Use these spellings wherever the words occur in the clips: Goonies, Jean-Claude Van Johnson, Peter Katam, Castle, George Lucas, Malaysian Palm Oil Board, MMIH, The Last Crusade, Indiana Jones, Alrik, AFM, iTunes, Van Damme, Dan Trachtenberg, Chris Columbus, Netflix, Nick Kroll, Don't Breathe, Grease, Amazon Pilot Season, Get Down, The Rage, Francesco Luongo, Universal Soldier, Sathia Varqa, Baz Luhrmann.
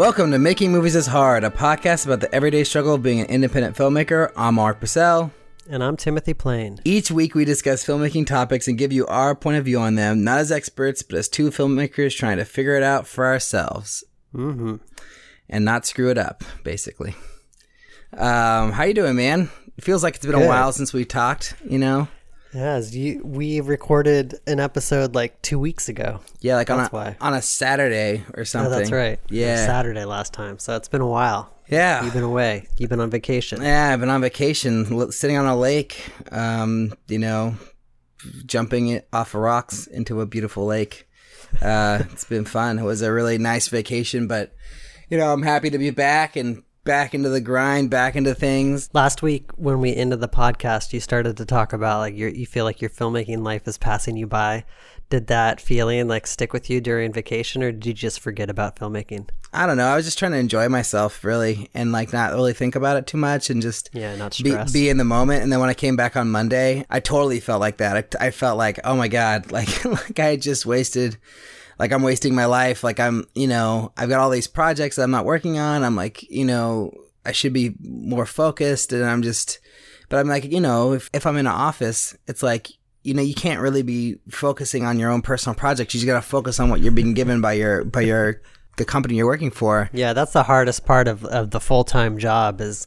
Welcome to Making Movies is Hard, a podcast about the everyday struggle of being an independent filmmaker. I'm Alrik Purcell. And I'm Timothy Plane. Each week we discuss filmmaking topics and give you our point of view on them, not as experts, but as two filmmakers trying to figure it out for ourselves. Mm-hmm. And not screw it up, basically. How you doing, man? It feels like it's been a while since we talked, you know? Yeah, we recorded an episode like 2 weeks ago. Yeah, like on a Saturday or something. Oh, that's right. Yeah. Saturday last time, so it's been a while. Yeah. You've been away. You've been on vacation. Yeah, I've been on vacation, sitting on a lake, jumping off of rocks into a beautiful lake. It's been fun. It was a really nice vacation, but, you know, I'm happy to be back and back into the grind, back into things. Last week when we ended the podcast, you started to talk about like you feel like your filmmaking life is passing you by. Did that feeling like stick with you during vacation, or did you just forget about filmmaking? I don't know. I was just trying to enjoy myself really and like not really think about it too much and just not stress. Be in the moment. And then when I came back on Monday, I totally felt like that. I felt like, oh my God, like I just wasted. Like, I'm wasting my life. Like, I'm, you know, I've got all these projects that I'm not working on. I'm like, you know, I should be more focused. And I'm like, you know, if I'm in an office, it's like, you know, you can't really be focusing on your own personal projects. You just got to focus on what you're being given by the company you're working for. Yeah, that's the hardest part of the full-time job is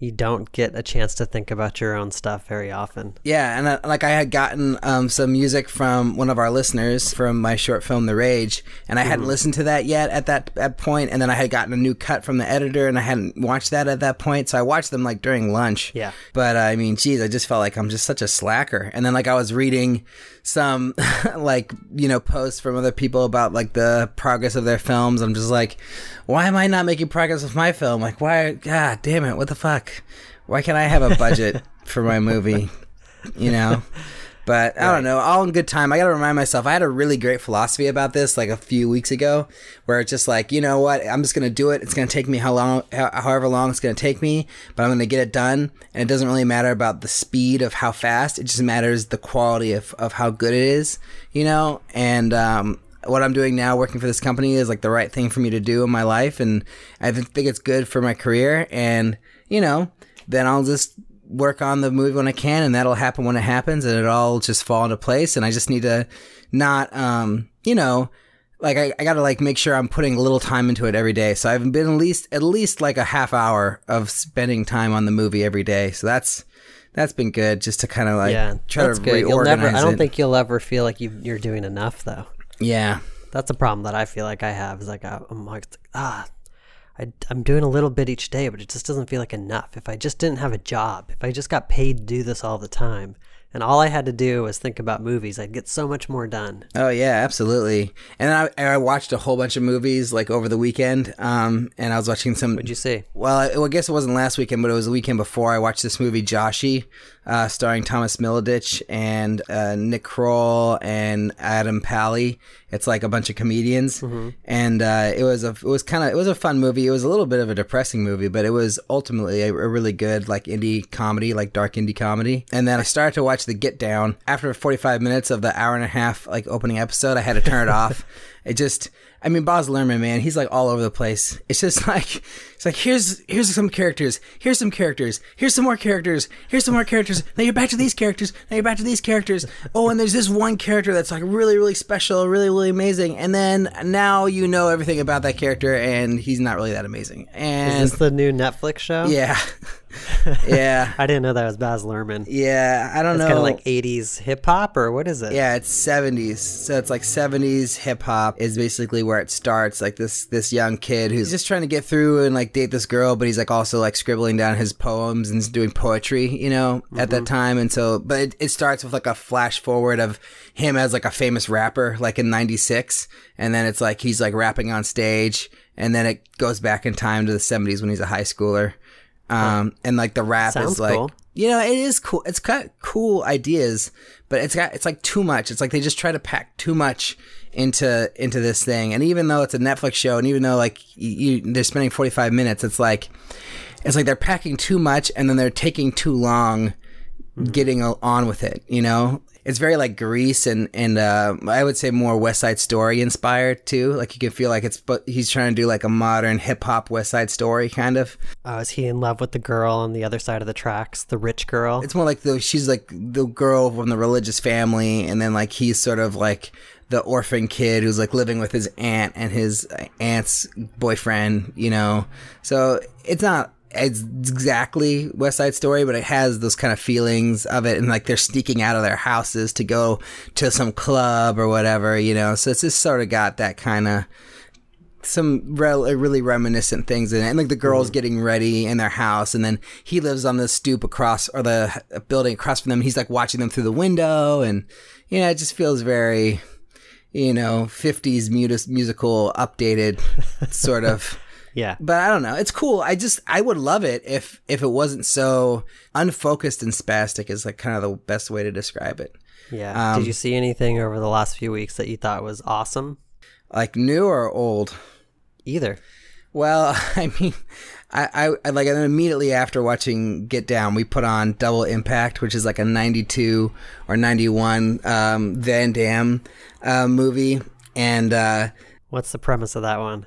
you don't get a chance to think about your own stuff very often. Yeah, and I had gotten some music from one of our listeners from my short film, The Rage, and I hadn't listened to that yet at that point, and then I had gotten a new cut from the editor, and I hadn't watched that at that point, so I watched them, like, during lunch. Yeah. But, I mean, geez, I just felt like I'm just such a slacker. And then, like, I was reading some, like, you know, posts from other people about, like, the progress of their films. I'm just like, why am I not making progress with my film? Like, why? God damn it, what the fuck? Why can't I have a budget for my movie, you know? But I don't know, all in good time. I got to remind myself, I had a really great philosophy about this like a few weeks ago where it's just like, you know what, I'm just going to do it. It's going to take me however long it's going to take me, but I'm going to get it done. And it doesn't really matter about the speed of how fast. It just matters the quality of how good it is, you know? And what I'm doing now working for this company is like the right thing for me to do in my life. And I think it's good for my career. And you know, then I'll just work on the movie when I can, and that'll happen when it happens, and it'll all just fall into place. And I just need to not, I got to like make sure I'm putting a little time into it every day. So I've been at least like a half hour of spending time on the movie every day. So that's been good, just to kind of like try to reorganize it. I don't think you'll ever feel like you're doing enough, though. Yeah, that's a problem that I feel like I have. Is like I'm like I'm doing a little bit each day, but it just doesn't feel like enough. If I just didn't have a job, if I just got paid to do this all the time, and all I had to do was think about movies, I'd get so much more done. Oh, yeah, absolutely. And I watched a whole bunch of movies, like, over the weekend, and I was watching some... What'd you see? Well, I guess it wasn't last weekend, but it was the weekend before. I watched this movie, Joshy, starring Thomas Mileditch and Nick Kroll and Adam Pally. It's like a bunch of comedians, and it was a fun movie. It was a little bit of a depressing movie, but it was ultimately a really good like indie comedy, like dark indie comedy. And then I started to watch the Get Down. After 45 minutes of the hour and a half like opening episode, I had to turn it off. It just, I mean, Baz Luhrmann, man, he's like all over the place. It's just like, it's like, here's some characters, here's some characters, here's some more characters, here's some more characters. Now you're back to these characters. Now you're back to these characters. Oh, and there's this one character that's like really, really special, really, really amazing. And then now you know everything about that character, and he's not really that amazing. And is this the new Netflix show? Yeah. Yeah. I didn't know that was Baz Luhrmann. Yeah, I don't know. It's kind of like 80s hip-hop, or what is it? Yeah, it's 70s. So it's like 70s hip-hop is basically where it starts. Like this young kid who's just trying to get through and like date this girl, but he's like also like scribbling down his poems and doing poetry, you know, at that time. And so, but it starts with like a flash forward of him as like a famous rapper, like in 96. And then it's like he's like rapping on stage. And then it goes back in time to the 70s when he's a high schooler. And like the rap sounds is like, cool. You know, it is cool. It's got cool ideas, but it's like too much. It's like they just try to pack too much into this thing. And even though it's a Netflix show, and even though like they're spending 45 minutes, it's like they're packing too much, and then they're taking too long getting on with it, you know? It's very like Grease and I would say more West Side Story inspired too. Like you can feel like it's, but he's trying to do like a modern hip hop West Side Story kind of. Is he in love with the girl on the other side of the tracks, the rich girl? It's more like she's like the girl from the religious family, and then like he's sort of like the orphan kid who's like living with his aunt and his aunt's boyfriend, you know. So it's not. It's exactly West Side Story, but it has those kind of feelings of it, and like they're sneaking out of their houses to go to some club or whatever, you know. So it's just sort of got that kind of some really reminiscent things in it, and like the girls getting ready in their house, and then he lives on the stoop across, or the building across from them, and he's like watching them through the window, and you know, it just feels very, you know, 50s musical updated sort of. Yeah. But I don't know. It's cool. I would love it if it wasn't so unfocused and spastic is like kind of the best way to describe it. Yeah. Did you see anything over the last few weeks that you thought was awesome? Like new or old? Either. Well, I mean, I like, and then immediately after watching Get Down, we put on Double Impact, which is like a 92 or 91 Van Damme movie. And what's the premise of that one?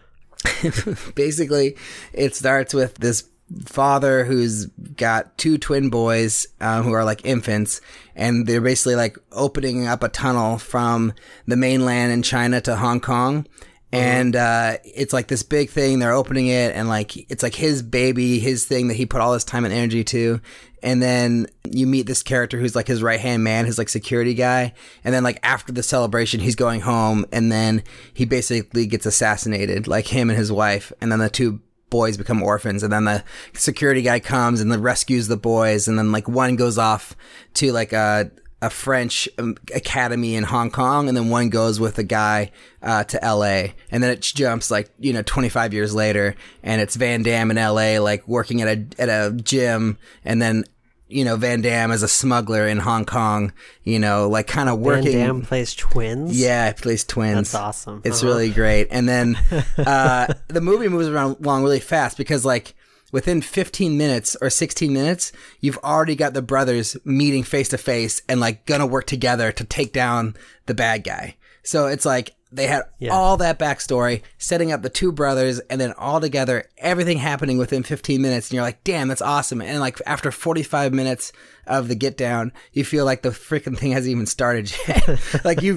Basically, it starts with this father who's got two twin boys who are like infants, and they're basically like opening up a tunnel from the mainland in China to Hong Kong. And it's like this big thing. They're opening it, and like it's like his baby, his thing that he put all his time and energy to. And then you meet this character who's like his right-hand man, his like security guy. And then like after the celebration, he's going home, and then he basically gets assassinated, like him and his wife. And then the two boys become orphans, and then the security guy comes and rescues the boys. And then like one goes off to like a French academy in Hong Kong, and then one goes with a guy to LA, and then it jumps like, you know, 25 years later, and it's Van Damme in LA like working at a gym, and then, you know, Van Damme is a smuggler in Hong Kong, you know, like kind of working. Van Damme plays twins? Yeah, it plays twins. That's awesome. It's really great. And then the movie moves along really fast, because like within 15 minutes or 16 minutes, you've already got the brothers meeting face to face and like gonna work together to take down the bad guy. So it's like they had all that backstory, setting up the two brothers, and then all together, everything happening within 15 minutes. And you're like, damn, that's awesome. And like after 45 minutes of the Get Down, you feel like the freaking thing hasn't even started yet. Like you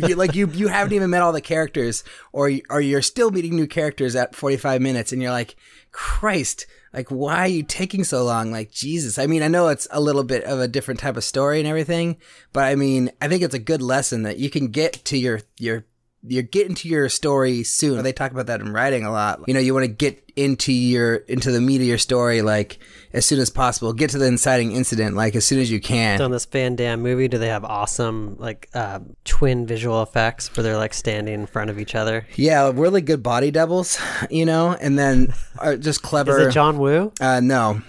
haven't even met all the characters, or you're still meeting new characters at 45 minutes. And you're like, Christ. Like, why are you taking so long? Like, Jesus. I mean, I know it's a little bit of a different type of story and everything, but I mean, I think it's a good lesson that you can get to your get into your story soon. They talk about that in writing a lot. You know, you want to get into the meat of your story, like, as soon as possible. Get to the inciting incident, like, as soon as you can. So in this Van Damme movie, do they have awesome, like, twin visual effects where they're, like, standing in front of each other? Yeah, really good body doubles, you know, and then are just clever. Is it John Woo? No.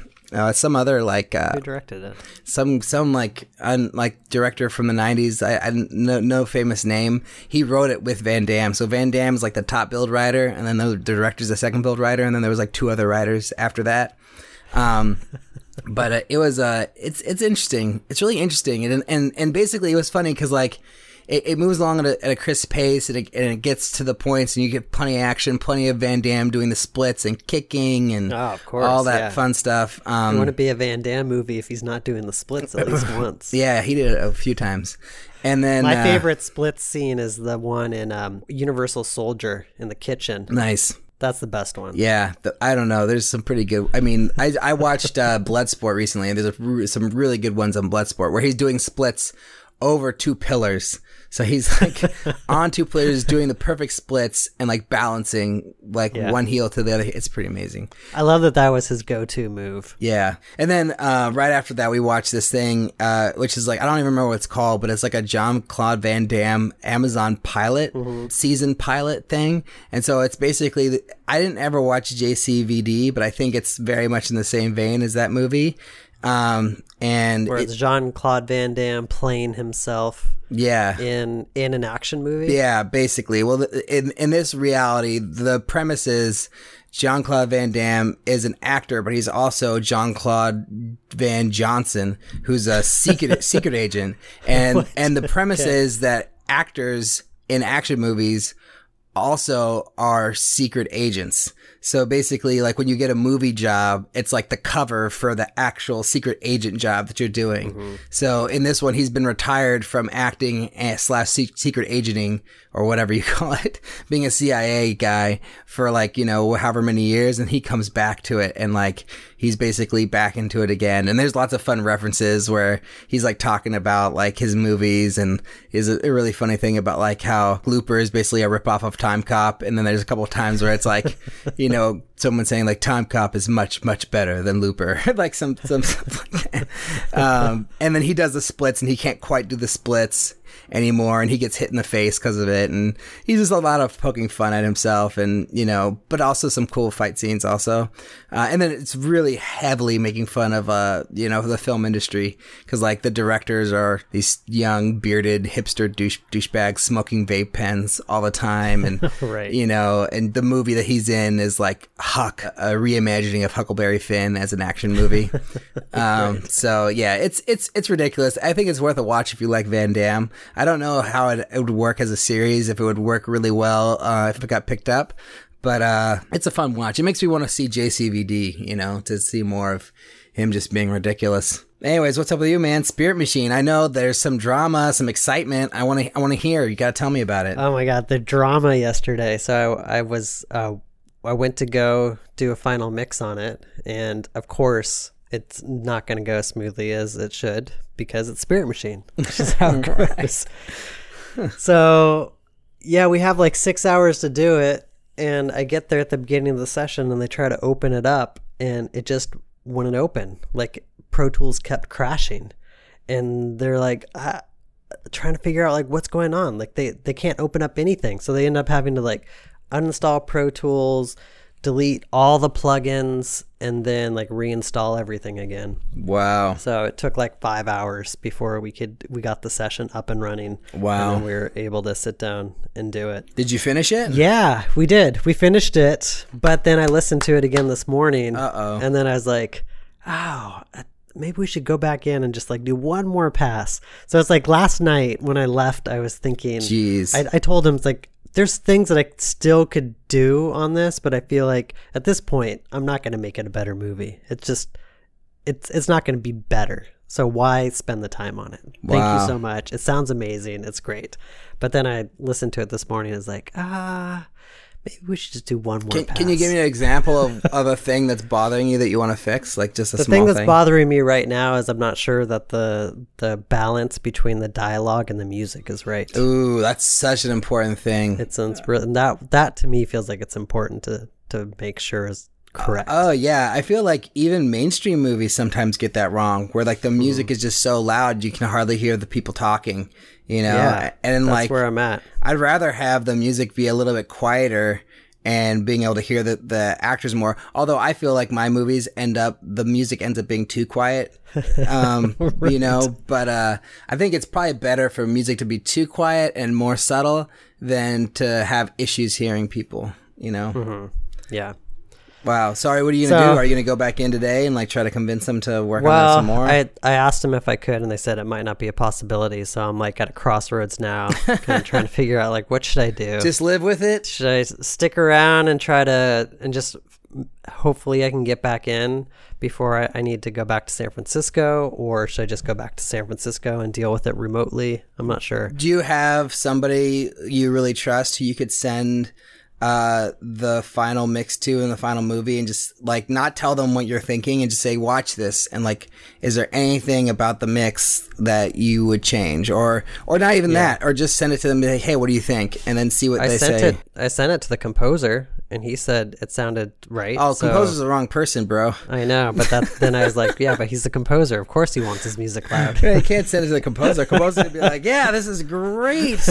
Some other, like... who directed it? Some like director from the 90s. No famous name. He wrote it with Van Damme. So Van Damme's, like, the top build writer, and then the director's the second build writer, and then there was, like, two other writers after that. But it was... it's interesting. It's really interesting. And basically, it was funny because, like, it moves along at a crisp pace, and it gets to the points, and you get plenty of action, plenty of Van Damme doing the splits and kicking and all that fun stuff. You want to be a Van Damme movie if he's not doing the splits at least once. Yeah, he did it a few times. And then my favorite split scene is the one in Universal Soldier in the kitchen. Nice. That's the best one. Yeah. I don't know. There's some pretty good... I mean, I watched Bloodsport recently, and there's some really good ones on Bloodsport where he's doing splits over two pillars. So he's like on two players doing the perfect splits and like balancing like one heel to the other. It's pretty amazing. I love that was his go-to move. Yeah. And then right after that, we watched this thing, which is like, I don't even remember what it's called, but it's like a Jean-Claude Van Damme Amazon Pilot Season pilot thing. And so it's basically, I didn't ever watch JCVD, but I think it's very much in the same vein as that movie. Where it's Jean-Claude Van Damme playing himself. Yeah, in an action movie. Yeah, basically. Well, in this reality, the premise is Jean-Claude Van Damme is an actor, but he's also Jean-Claude Van Johnson, who's a secret agent. And the premise is that actors in action movies also are secret agents. So basically, like, when you get a movie job, it's like the cover for the actual secret agent job that you're doing. Mm-hmm. So in this one, he's been retired from acting / secret agenting, or whatever you call it, being a CIA guy for, like, you know, however many years, and he comes back to it, and, like, he's basically back into it again. And there's lots of fun references where he's, like, talking about, like, his movies, and is a really funny thing about, like, how Looper is basically a ripoff of Time Cop, and then there's a couple of times where it's like, you know, someone saying, like, Time Cop is much, much better than Looper, like some like that. And then he does the splits, and he can't quite do the splits anymore, and he gets hit in the face because of it, and he's just a lot of poking fun at himself, and, you know, but also some cool fight scenes also. And then it's really heavily making fun of, you know, the film industry, because, like, the directors are these young, bearded, hipster douchebags smoking vape pens all the time, and, right. You know, and the movie that he's in is, like, Huck, a reimagining of Huckleberry Finn as an action movie. Right. So, yeah, it's ridiculous. I think it's worth a watch if you like Van Damme. I don't know how it would work as a series, if it would work really well, if it got picked up, but it's a fun watch. It makes me want to see JCVD, you know, to see more of him just being ridiculous. Anyways, what's up with you, man? Spirit Machine. I know there's some drama, some excitement. I want to hear. You gotta tell me about it. Oh my God, the drama yesterday. So I went to go do a final mix on it, and of course, it's not going to go smoothly as it should, because it's Spirit Machine, which is how it goes. So, yeah, we have like 6 hours to do it, and I get there at the beginning of the session, and they try to open it up, and it just wouldn't open. Like, Pro Tools kept crashing, and they're like trying to figure out, like, what's going on. Like, they can't open up anything, so they end up having to, like, uninstall Pro Tools, delete all the plugins, and then, like, reinstall everything again. Wow. So it took like 5 hours before we got the session up and running. Wow. And we were able to sit down and do it. Did you finish it? Yeah, we did. We finished it, but then I listened to it again this morning. Uh-oh. And then I was like, oh, maybe we should go back in and just, like, do one more pass. So it's like last night when I left, I was thinking, jeez. I told him, it's like, there's things that I still could do on this, but I feel like at this point, I'm not going to make it a better movie. It's just, it's not going to be better. So why spend the time on it? Wow. Thank you so much. It sounds amazing. It's great. But then I listened to it this morning. And was like, maybe we should just do one more pass. Can you give me an example of a thing that's bothering you that you want to fix? Like, just the small thing. The thing that's bothering me right now is I'm not sure that the balance between the dialogue and the music is right. Ooh, that's such an important thing. That to me feels like it's important to make sure is correct. Oh, yeah. I feel like even mainstream movies sometimes get that wrong, where, like, the music is just so loud you can hardly hear the people talking, you know? Yeah, and that's, like, where I'm at. I'd rather have the music be a little bit quieter and being able to hear the actors more. Although I feel like my movies the music ends up being too quiet, right. You know, but I think it's probably better for music to be too quiet and more subtle than to have issues hearing people, you know? Mm-hmm. Yeah. Wow. Sorry, what are you going to do? Are you going to go back in today and, like, try to convince them to work on that some more? I asked them if I could, and they said it might not be a possibility. So I'm, like, at a crossroads now, kind of trying to figure out, like, what should I do? Just live with it? Should I stick around and just hopefully I can get back in before I need to go back to San Francisco, or should I just go back to San Francisco and deal with it remotely? I'm not sure. Do you have somebody you really trust who you could send the final mix to, in the final movie, and just, like, not tell them what you're thinking and just say, watch this, and, like, is there anything about the mix that you would change, or not even that, or just send it to them and say, hey, what do you think, and then see what they say. I sent it to the composer, and he said it sounded right. Oh, so, composer's the wrong person, bro. I know, but then I was like, yeah, but he's the composer. Of course he wants his music loud. Yeah, you can't send it to the composer. Composer would be like, yeah, this is great.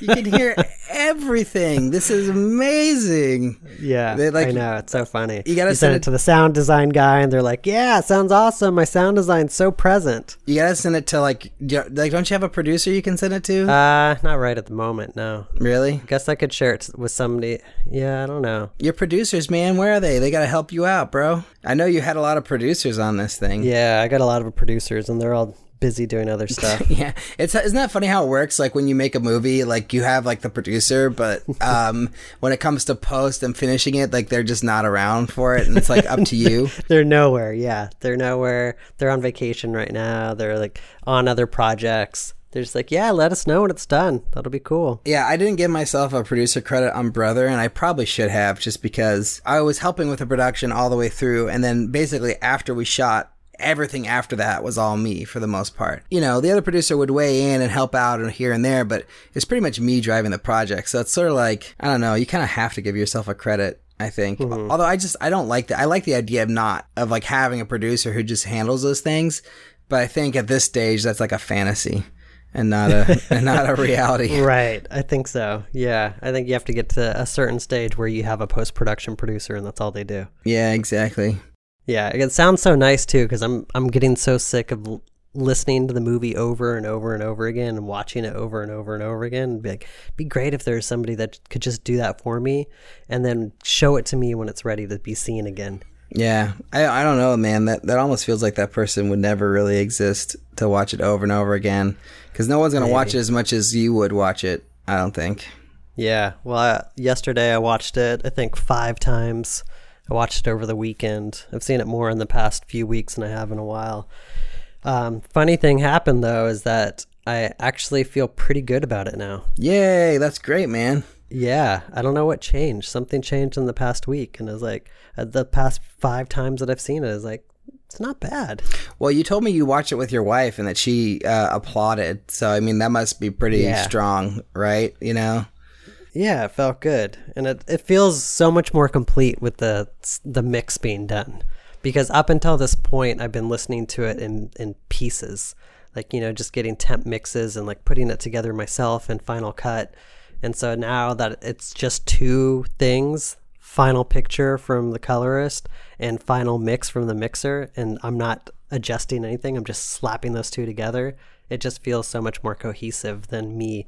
You can hear everything. This is amazing. Yeah, I know. It's so funny. You send it to the sound design guy, and they're like, yeah, sounds awesome. My sound design's so present. You got to send it to, like, don't you have a producer you can send it to? Not right at the moment, no. Really? I guess I could share it with somebody. Yeah, I don't know. Your producers, man, where are they? They got to help you out, bro. I know you had a lot of producers on this thing. Yeah, I got a lot of producers, and they're all busy doing other stuff. Yeah, isn't that funny how it works? Like when you make a movie, like you have like the producer, but when it comes to post and finishing it, like they're just not around for it, and it's like up to you. They're nowhere. Yeah, they're nowhere. They're on vacation right now. They're like on other projects. They're just like, yeah, let us know when it's done. That'll be cool. Yeah, I didn't give myself a producer credit on Brother, and I probably should have, just because I was helping with the production all the way through, and then basically after we shot, everything after that was all me for the most part. You know, the other producer would weigh in and help out here and there, but it's pretty much me driving the project. So it's sort of like, I don't know, you kind of have to give yourself a credit, I think. Mm-hmm. Although I don't like that. I like the idea of like having a producer who just handles those things. But I think at this stage, that's like a fantasy and not a reality. Right. I think so. Yeah. I think you have to get to a certain stage where you have a post-production producer and that's all they do. Yeah, exactly. Yeah, it sounds so nice too, because I'm getting so sick of listening to the movie over and over and over again and watching it over and over and over again. And be great if there's somebody that could just do that for me and then show it to me when it's ready to be seen again. Yeah, I don't know, man. That almost feels like that person would never really exist to watch it over and over again, because no one's gonna watch it as much as you would watch it, I don't think. Yeah, well, yesterday I watched it, I think 5 times. I watched it over the weekend. I've seen it more in the past few weeks than I have in a while. Funny thing happened, though, is that I actually feel pretty good about it now. Yay, that's great, man. Yeah, I don't know what changed. Something changed in the past week. And I was like, the past 5 times that I've seen it, I was like, it's not bad. Well, you told me you watched it with your wife and that she applauded. So, I mean, that must be pretty strong, right? You know? Yeah, it felt good, and it feels so much more complete with the mix being done, because up until this point, I've been listening to it in pieces, like, you know, just getting temp mixes and like putting it together myself in Final Cut, and so now that it's just 2 things, final picture from the colorist and final mix from the mixer, and I'm not adjusting anything, I'm just slapping those 2 together, it just feels so much more cohesive than me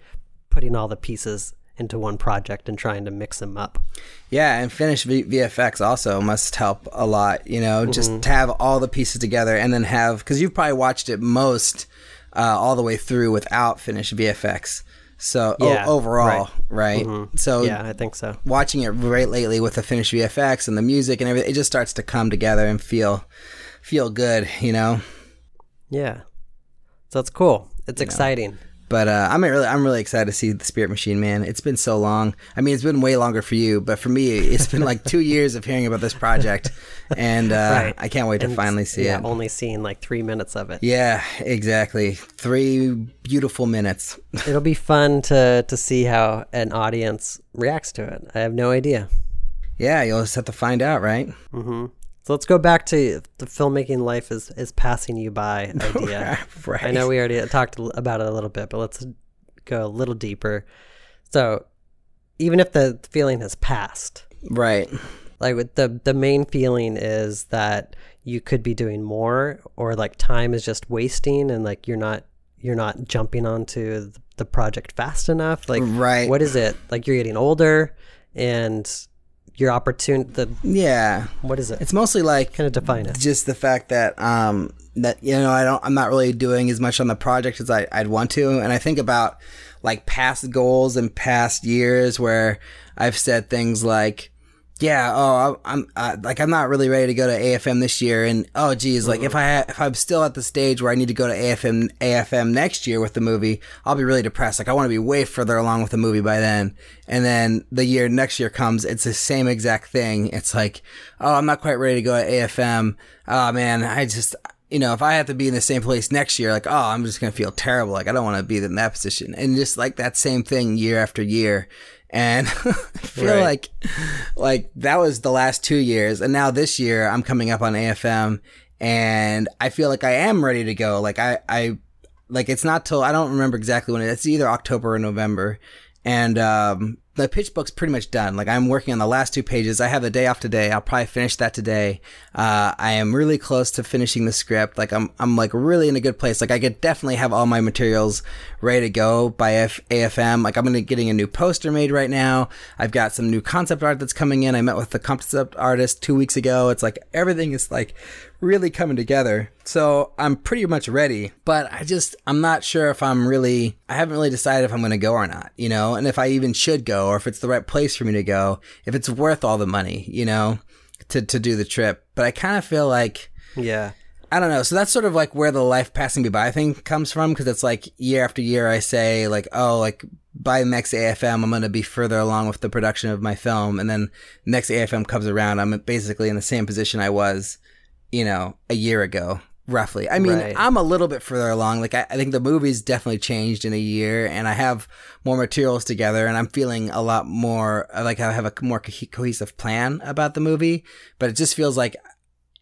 putting all the pieces into one project and trying to mix them up. Yeah, and finished VFX also must help a lot, you know, just to have all the pieces together and then have, because you've probably watched it most all the way through without finished VFX. So overall, right? Mm-hmm. So yeah, I think so. Watching it right lately with the finished VFX and the music and everything, it just starts to come together and feel good, you know? Yeah. So it's cool. It's exciting. But I'm really excited to see The Spirit Machine, man. It's been so long. I mean, it's been way longer for you, but for me, it's been like 2 years of hearing about this project, and I can't wait to finally see it. Only seen like 3 minutes of it. Yeah, exactly. 3 beautiful minutes. It'll be fun to see how an audience reacts to it. I have no idea. Yeah, you'll just have to find out, right? Mm-hmm. So let's go back to the filmmaking life is passing you by idea. Right. I know we already talked about it a little bit, but let's go a little deeper. So even if the feeling has passed, right? Like with the main feeling is that you could be doing more, or like time is just wasting, and like you're not jumping onto the project fast enough. Like, right. What is it? Like you're getting older and your opportunity, what is it? It's mostly like, kind of define it. Just the fact that that, you know, I'm not really doing as much on the project as I'd want to, and I think about like past goals and past years where I've said things like, yeah, oh, I'm not really ready to go to AFM this year, and oh, geez, like if I'm still at the stage where I need to go to AFM next year with the movie, I'll be really depressed. Like I want to be way further along with the movie by then. And then next year comes, it's the same exact thing. It's like, oh, I'm not quite ready to go to AFM. Oh man, I just, you know, if I have to be in the same place next year, like, oh, I'm just gonna feel terrible. Like I don't want to be in that position, and just like that same thing year after year. And I feel like that was the last 2 years. And now this year I'm coming up on AFM and I feel like I am ready to go. Like I like it's not till, I don't remember exactly when it's either October or November. And the pitch book's pretty much done. Like, I'm working on the last two pages. I have the day off today. I'll probably finish that today. I am really close to finishing the script. Like, I'm like really in a good place. Like, I could definitely have all my materials ready to go by AFM. Like, I'm gonna getting a new poster made right now. I've got some new concept art that's coming in. I met with the concept artist 2 weeks ago. It's like everything is like really coming together. So I'm pretty much ready, but I'm not sure if I haven't really decided if I'm going to go or not, you know, and if I even should go or if it's the right place for me to go, if it's worth all the money, you know, to do the trip. But I kind of feel like, yeah, I don't know. So that's sort of like where the life passing me by thing comes from. 'Cause it's like year after year, I say like, oh, like by next AFM, I'm going to be further along with the production of my film. And then next AFM comes around. I'm basically in the same position I was, you know, a year ago, roughly. I mean, right. I'm a little bit further along. Like, I think the movie's definitely changed in a year, and I have more materials together, and I'm feeling a lot more, like I have a more cohesive plan about the movie, but it just feels like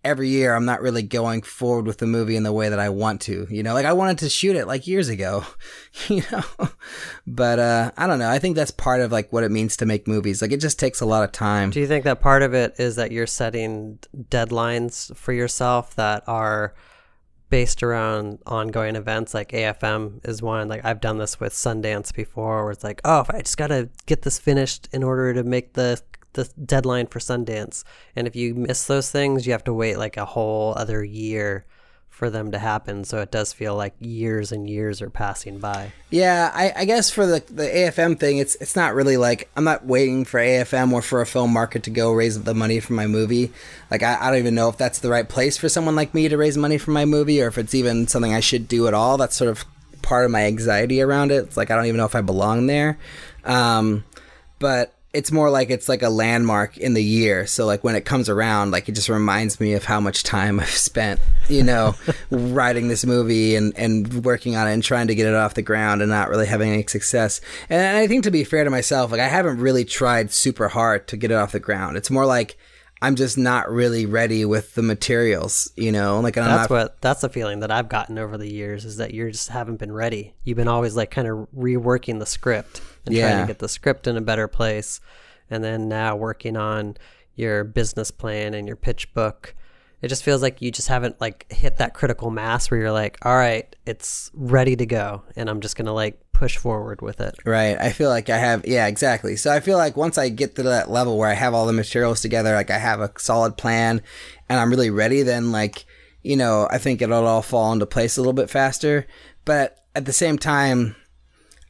every year I'm not really going forward with the movie in the way that I want to, you know? Like, I wanted to shoot it, like, years ago, you know? But I don't know. I think that's part of, like, what it means to make movies. Like, it just takes a lot of time. Do you think that part of it is that you're setting deadlines for yourself that are based around ongoing events? Like AFM is one. Like, I've done this with Sundance before, where it's like, oh, if I just gotta get this finished in order to make the deadline for Sundance. And if you miss those things, you have to wait like a whole other year for them to happen. So it does feel like years and years are passing by. Yeah, I guess for the AFM thing, it's not really like I'm not waiting for AFM or for a film market to go raise the money for my movie. Like, I don't even know if that's the right place for someone like me to raise money for my movie, or if it's even something I should do at all. That's sort of part of my anxiety around it. It's like, I don't even know if I belong there. But it's more like it's like a landmark in the year. So like when it comes around, like it just reminds me of how much time I've spent, you know, writing this movie and working on it and trying to get it off the ground and not really having any success. And I think, to be fair to myself, like I haven't really tried super hard to get it off the ground. It's more like I'm just not really ready with the materials, you know, like that's the feeling that I've gotten over the years, is that you just haven't been ready. You've been always like kind of reworking the script and trying to get the script in a better place. And then now working on your business plan and your pitch book. It just feels like you just haven't like hit that critical mass where you're like, all right, it's ready to go. And I'm just going to like push forward with it. Right. I feel like I have. Yeah, exactly. So I feel like once I get to that level where I have all the materials together, like I have a solid plan and I'm really ready, then like, you know, I think it'll all fall into place a little bit faster. But at the same time,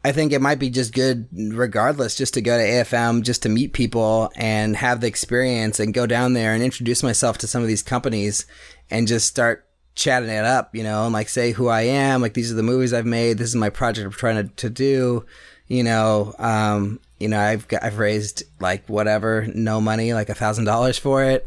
I think it might be just good regardless, just to go to AFM, just to meet people and have the experience and go down there and introduce myself to some of these companies and just start chatting it up, you know, and like say who I am, like these are the movies I've made, this is my project I'm trying to do, you know, I've raised like whatever, no money, like $1,000 for it.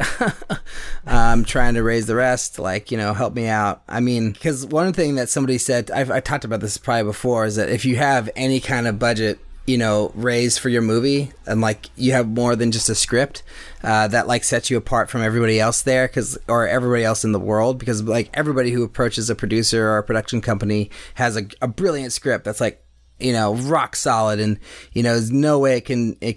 I'm trying to raise the rest, like, you know, help me out. I mean, because one thing that somebody said, I talked about this probably before, is that if you have any kind of budget, you know, raised for your movie and like you have more than just a script, that like sets you apart from everybody else there, or everybody else in the world, because like everybody who approaches a producer or a production company has a brilliant script that's like, you know, rock solid, and you know, there's no way it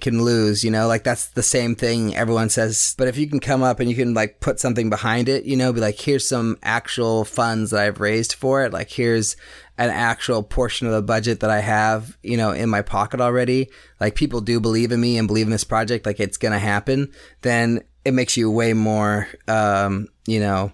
can lose, you know, like that's the same thing everyone says. But if you can come up and you can like put something behind it, you know, be like, here's some actual funds that I've raised for it, like here's an actual portion of the budget that I have, you know, in my pocket already, like people do believe in me and believe in this project, like it's gonna happen, then it makes you way more you know,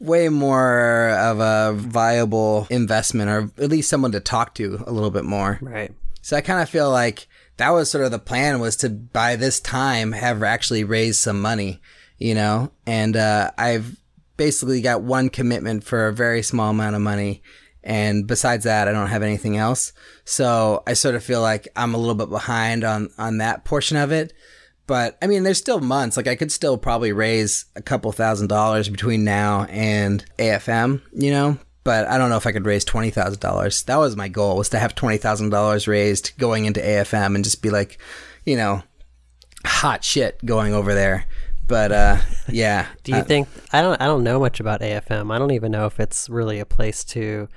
way more of a viable investment, or at least someone to talk to a little bit more. Right. So I kind of feel like that was sort of the plan, was to by this time have actually raised some money, you know, and I've basically got one commitment for a very small amount of money. And besides that, I don't have anything else. So I sort of feel like I'm a little bit behind on that portion of it. But I mean, there's still months, like I could still probably raise a couple $1,000s between now and AFM, you know, but I don't know if I could raise $20,000. That was my goal, was to have $20,000 raised going into AFM and just be like, you know, hot shit going over there. But yeah. Do you think I don't know much about AFM. I don't even know if it's really a place to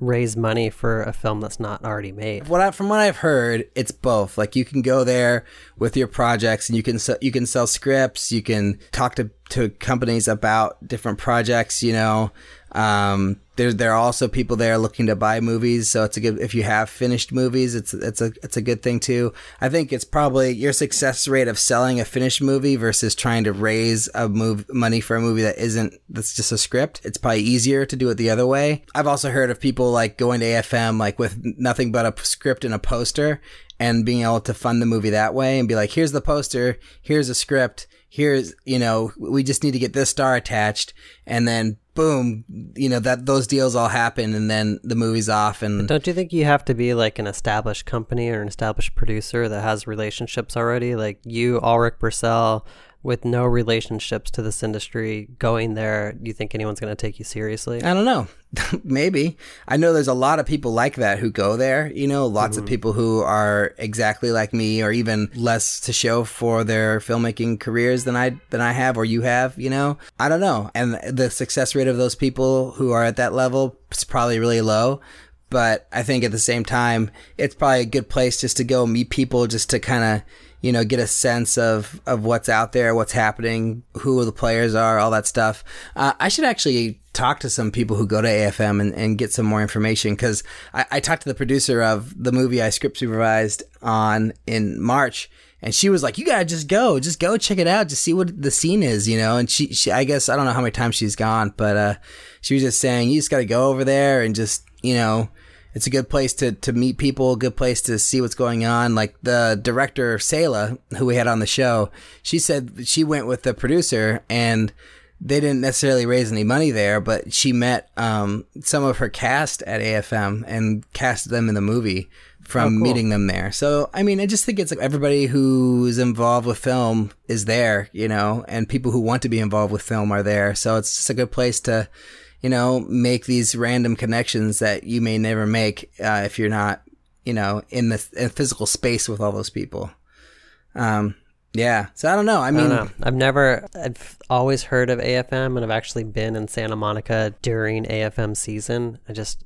raise money for a film that's not already made. From what I've heard, it's both. Like, you can go there with your projects and you can sell scripts, you can talk to companies about different projects, you know. There are also people there looking to buy movies, so it's a good, if you have finished movies, it's a good thing too. I think it's probably your success rate of selling a finished movie versus trying to raise money for a movie that's just a script. It's probably easier to do it the other way. I've also heard of people like going to AFM like with nothing but a script and a poster and being able to fund the movie that way and be like, here's the poster, here's a script, here's, you know, we just need to get this star attached, and then boom, you know, that those deals all happen and then the movie's off. And but don't you think you have to be like an established company or an established producer that has relationships already? Like you, Alrik Bursell, with no relationships to this industry, going there, do you think anyone's going to take you seriously? I don't know. Maybe. I know there's a lot of people like that who go there, you know, lots of people who are exactly like me or even less to show for their filmmaking careers than I have or you have, you know. I don't know. And the success rate of those people who are at that level is probably really low. But I think at the same time, it's probably a good place just to go meet people, just to kind of, you know, get a sense of what's out there, what's happening, who the players are, all that stuff. I should actually talk to some people who go to AFM and get some more information, because I talked to the producer of the movie I script supervised on in March, and she was like, you gotta just go check it out, just see what the scene is, you know. And she I guess, I don't know how many times she's gone, but she was just saying, you just gotta go over there and just, you know, it's a good place to meet people, a good place to see what's going on. Like the director, Sela, who we had on the show, she said she went with the producer and they didn't necessarily raise any money there, but she met some of her cast at AFM and cast them in the movie from meeting them there. So, I mean, I just think it's like everybody who is involved with film is there, you know, and people who want to be involved with film are there. So it's just a good place to, you know, make these random connections that you may never make if you're not, you know, in physical space with all those people. Yeah. So I don't know. I mean, I've always heard of AFM, and I've actually been in Santa Monica during AFM season. I just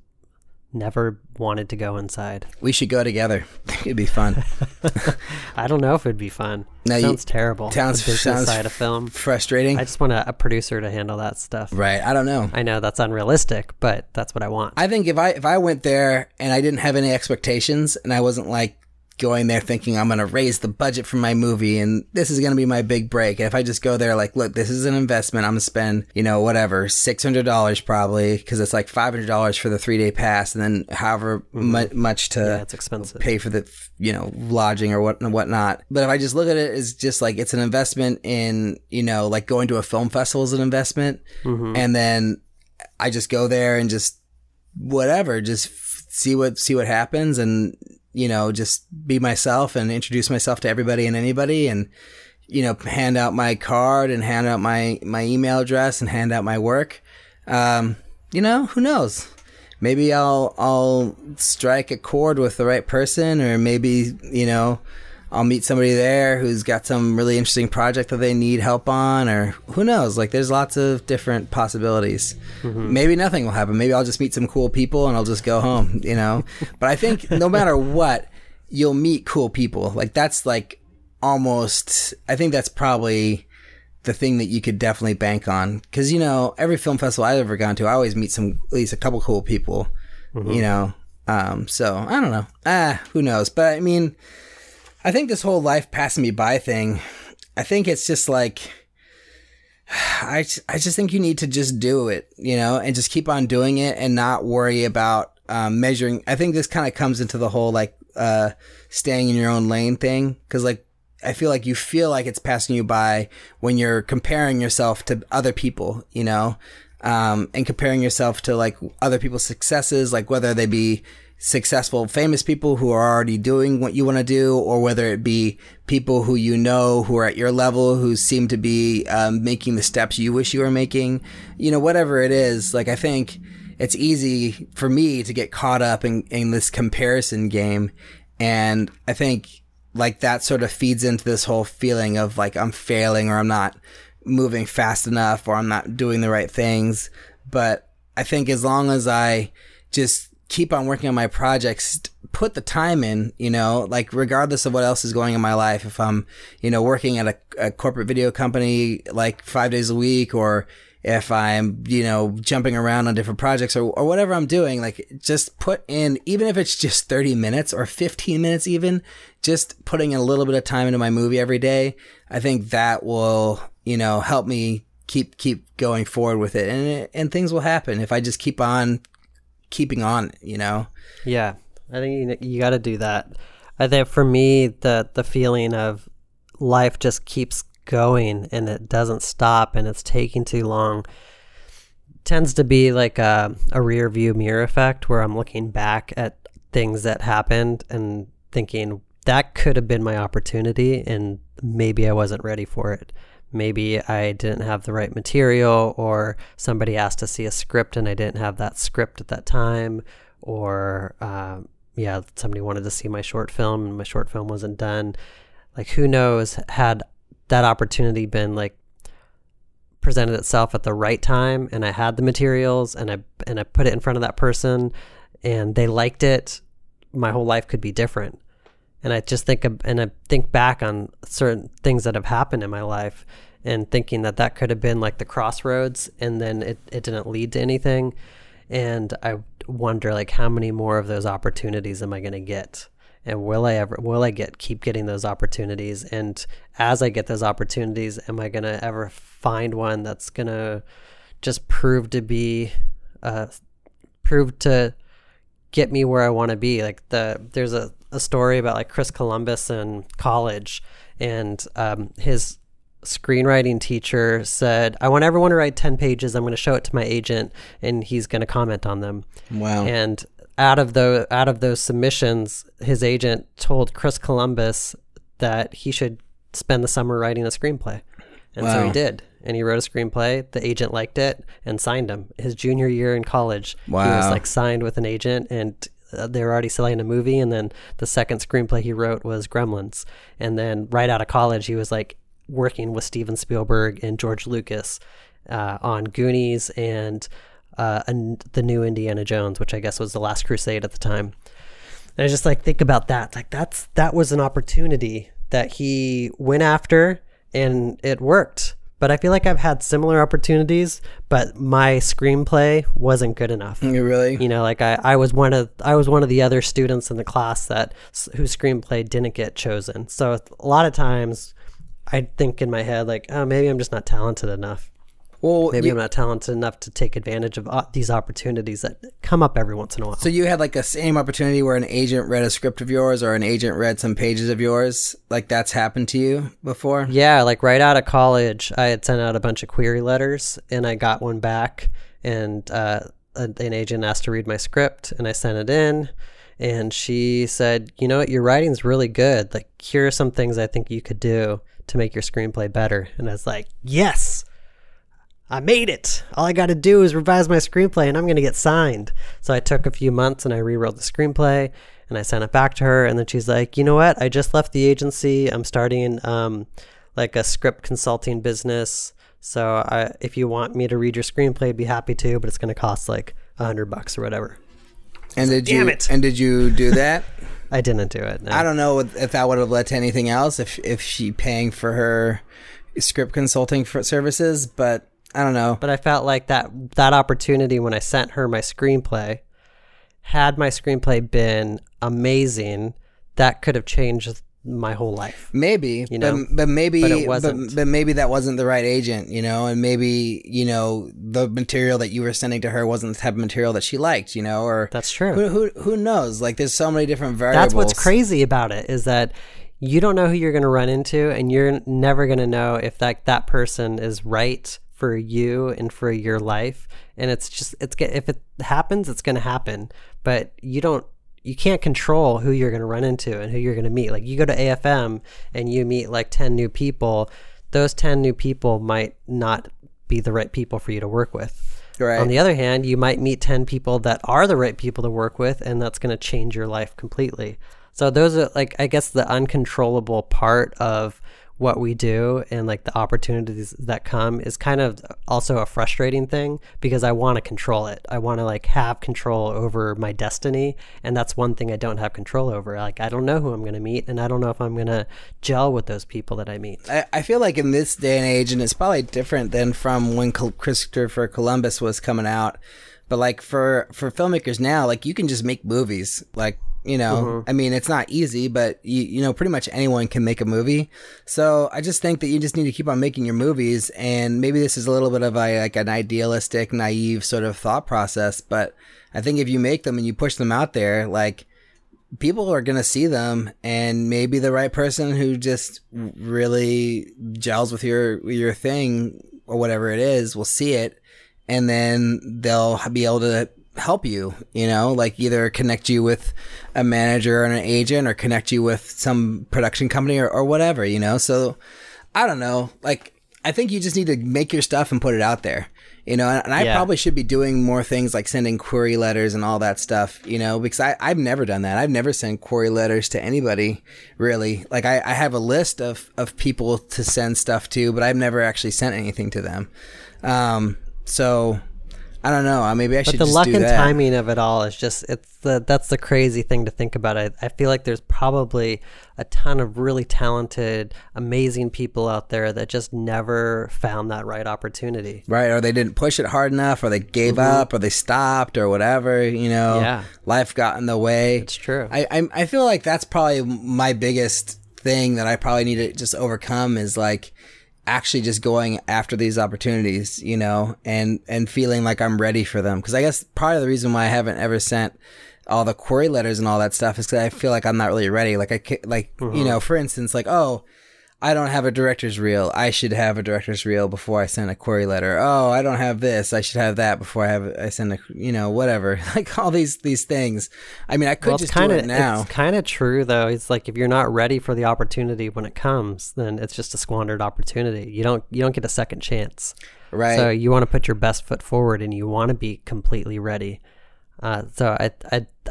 never wanted to go inside. We should go together. It'd be fun. I don't know if it'd be fun. No, sounds terrible. Sounds side of film. Frustrating. I just want a producer to handle that stuff. Right. I don't know. I know that's unrealistic, but that's what I want. I think if I went there and I didn't have any expectations and I wasn't like going there thinking I'm going to raise the budget for my movie and this is going to be my big break. And if I just go there like, look, this is an investment. I'm going to spend, you know, whatever, $600 probably, because it's like $500 for the 3-day pass, and then however much to it's expensive. Pay for the, you know, lodging or whatnot. But if I just look at it as just like it's an investment in, you know, like going to a film festival is an investment. Mm-hmm. And then I just go there and just whatever, just see what happens, and you know, just be myself and introduce myself to everybody and anybody, and, you know, hand out my card and hand out my email address and hand out my work. You know, who knows? Maybe I'll strike a chord with the right person, or maybe, you know, I'll meet somebody there who's got some really interesting project that they need help on, or who knows? Like, there's lots of different possibilities. Mm-hmm. Maybe nothing will happen. Maybe I'll just meet some cool people and I'll just go home, you know? But I think no matter what, you'll meet cool people. Like, that's like almost, I think that's probably the thing that you could definitely bank on. 'Cause, you know, every film festival I've ever gone to, I always meet at least a couple cool people, you know? So I don't know. Who knows? But I mean, I think this whole life passing me by thing, I think it's just like, I just think you need to just do it, you know, and just keep on doing it and not worry about measuring. I think this kind of comes into the whole like staying in your own lane thing, because like I feel like you feel like it's passing you by when you're comparing yourself to other people, you know, and comparing yourself to like other people's successes, like whether they be successful, famous people who are already doing what you want to do, or whether it be people who you know who are at your level who seem to be making the steps you wish you were making, you know, whatever it is. Like, I think it's easy for me to get caught up in this comparison game, and I think like that sort of feeds into this whole feeling of like I'm failing, or I'm not moving fast enough, or I'm not doing the right things. But I think as long as I just keep on working on my projects, put the time in, you know, like regardless of what else is going in my life. If I'm, you know, working at a corporate video company like 5 days a week, or if I'm, you know, jumping around on different projects, or whatever I'm doing, like just put in, even if it's just 30 minutes or 15 minutes, even just putting in a little bit of time into my movie every day. I think that will, you know, help me keep going forward with it. And things will happen if I just keep on keeping on, you know? Yeah. I think you got to do that. I think for me, the feeling of life just keeps going and it doesn't stop and it's taking too long tends to be like a rear view mirror effect, where I'm looking back at things that happened and thinking that could have been my opportunity, and maybe I wasn't ready for it. Maybe I didn't have the right material, or somebody asked to see a script and I didn't have that script at that time, or yeah, somebody wanted to see my short film and my short film wasn't done. Like, who knows, had that opportunity been like presented itself at the right time and I had the materials and I put it in front of that person and they liked it, my whole life could be different. And I just think I think back on certain things that have happened in my life and thinking that that could have been like the crossroads, and then it didn't lead to anything. And I wonder, like, how many more of those opportunities am I going to get? And will I keep getting those opportunities? And as I get those opportunities, am I going to ever find one that's going to just prove to get me where I want to be? Like, there's a story about like Chris Columbus in college, and his screenwriting teacher said, I want everyone to write 10 pages. I'm going to show it to my agent and he's going to comment on them. Wow. And out of those submissions, his agent told Chris Columbus that he should spend the summer writing a screenplay. And wow. So he did. And he wrote a screenplay. The agent liked it and signed him. His junior year in college, wow. He was like signed with an agent, and they were already selling a movie. And then the second screenplay he wrote was Gremlins. And then right out of college, he was like, working with Steven Spielberg and George Lucas on Goonies and the new Indiana Jones, which I guess was The Last Crusade at the time. And I just like think about that. Like that was an opportunity that he went after and it worked. But I feel like I've had similar opportunities, but my screenplay wasn't good enough. Really? You know, like I was one of the other students in the class whose screenplay didn't get chosen. So a lot of times I think in my head, like, oh, maybe I'm just not talented enough. Well, maybe I'm not talented enough to take advantage of these opportunities that come up every once in a while. So you had like a same opportunity where an agent read a script of yours, or an agent read some pages of yours? Like that's happened to you before? Yeah, like right out of college, I had sent out a bunch of query letters and I got one back, and an agent asked to read my script and I sent it in. And she said, you know what, your writing's really good. Like, here are some things I think you could do to make your screenplay better. And I was like, yes, I made it. All I got to do is revise my screenplay and I'm going to get signed. So I took a few months and I rewrote the screenplay and I sent it back to her. And then she's like, you know what? I just left the agency. I'm starting like a script consulting business. So if you want me to read your screenplay, I'd be happy to, but it's going to cost like $100 or whatever. And did you do that? I didn't do it. No. I don't know if that would have led to anything else, if she paying for her script consulting for services, but I don't know. But I felt like that opportunity when I sent her my screenplay, had my screenplay been amazing, that could have changed my whole life. Maybe, you know? but maybe that wasn't the right agent, you know, and maybe, you know, the material that you were sending to her wasn't the type of material that she liked, you know, or that's true. Who knows? Like, there's so many different variables. That's what's crazy about it, is that you don't know who you're going to run into, and you're never going to know if that person is right for you and for your life. And it's just, if it happens, it's going to happen, but you can't control who you're going to run into and who you're going to meet. Like, you go to AFM and you meet like 10 new people. Those 10 new people might not be the right people for you to work with. Right. On the other hand, you might meet 10 people that are the right people to work with, and that's going to change your life completely. So those are like, I guess, the uncontrollable part of what we do and like the opportunities that come is kind of also a frustrating thing, because I want to control it. I want to like have control over my destiny. And that's one thing I don't have control over. Like, I don't know who I'm going to meet, and I don't know if I'm going to gel with those people that I meet. I feel like in this day and age, and it's probably different than from when Christopher Columbus was coming out, but like for filmmakers now, like you can just make movies. Like, you know, mm-hmm. I mean, it's not easy, but you know, pretty much anyone can make a movie. So I just think that you just need to keep on making your movies. And maybe this is a little bit of a, like an idealistic, naive sort of thought process. But I think if you make them and you push them out there, like people are going to see them, and maybe the right person who just really gels with your thing or whatever it is will see it. And then they'll be able to help you, you know, like either connect you with a manager or an agent, or connect you with some production company or whatever, you know? So I don't know. Like, I think you just need to make your stuff and put it out there, you know? And I probably should be doing more things like sending query letters and all that stuff, you know, because I've never done that. I've never sent query letters to anybody, really. Like I have a list of people to send stuff to, but I've never actually sent anything to them. So I don't know. Maybe I should just do that. But the luck and timing of it all is just, that's the crazy thing to think about. I feel like there's probably a ton of really talented, amazing people out there that just never found that right opportunity. Right. Or they didn't push it hard enough, or they gave up, or they stopped, or whatever, you know, life got in the way. It's true. I feel like that's probably my biggest thing that I probably need to just overcome is like, actually just going after these opportunities, you know, and feeling like I'm ready for them. Because I guess part of the reason why I haven't ever sent all the query letters and all that stuff is because I feel like I'm not really ready. Like, I can't, like you know, for instance, like, oh, I don't have a director's reel. I should have a director's reel before I send a query letter. Oh, I don't have this. I should have that before I send a, you know, whatever. Like all these things. I mean, I could just do it now. It's kind of true though. It's like, if you're not ready for the opportunity when it comes, then it's just a squandered opportunity. You don't get a second chance. Right. So you want to put your best foot forward, and you want to be completely ready. So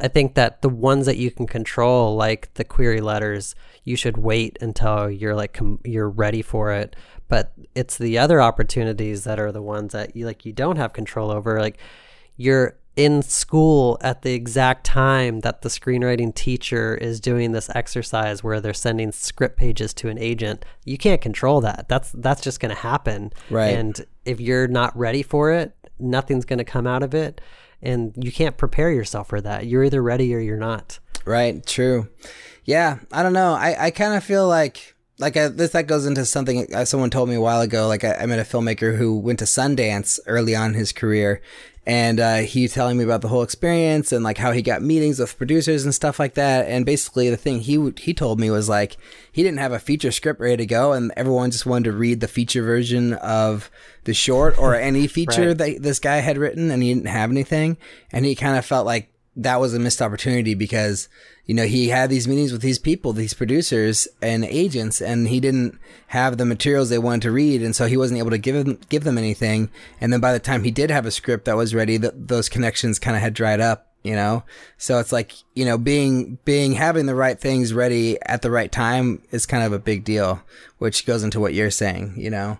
I think that the ones that you can control, like the query letters, you should wait until you're like you're ready for it. But it's the other opportunities that are the ones that you don't have control over. Like you're in school at the exact time that the screenwriting teacher is doing this exercise where they're sending script pages to an agent. You can't control that. That's just going to happen. Right. And if you're not ready for it, nothing's going to come out of it. And you can't prepare yourself for that. You're either ready or you're not. Right. True. Yeah. I don't know. I kind of feel that goes into something someone told me a while ago. Like I met a filmmaker who went to Sundance early on in his career, and he telling me about the whole experience and like how he got meetings with producers and stuff like that. And basically the thing he told me was like, he didn't have a feature script ready to go, and everyone just wanted to read the feature version of the short or any feature right. that this guy had written, and he didn't have anything. And he kind of felt like that was a missed opportunity because, you know, he had these meetings with these people, these producers and agents, and he didn't have the materials they wanted to read. And so he wasn't able to give them anything. And then by the time he did have a script that was ready, those connections kind of had dried up, you know? So it's like, you know, having the right things ready at the right time is kind of a big deal, which goes into what you're saying, you know?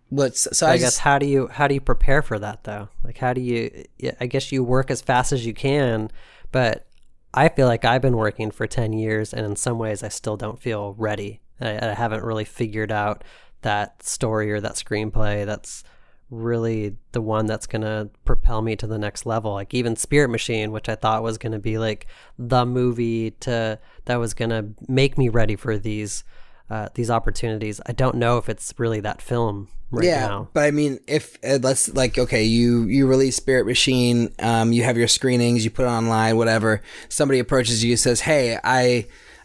So I guess how do you prepare for that though? Like I guess you work as fast as you can, but I feel like I've been working for 10 years and in some ways I still don't feel ready. I haven't really figured out that story or that screenplay that's really the one that's going to propel me to the next level. Like even Spirit Machine, which I thought was going to be like the movie that was going to make me ready for these opportunities. I don't know if it's really that film right now. Yeah, but I mean, if let's like, okay, you release Spirit Machine, you have your screenings, you put it online, whatever. Somebody approaches you, says, "Hey,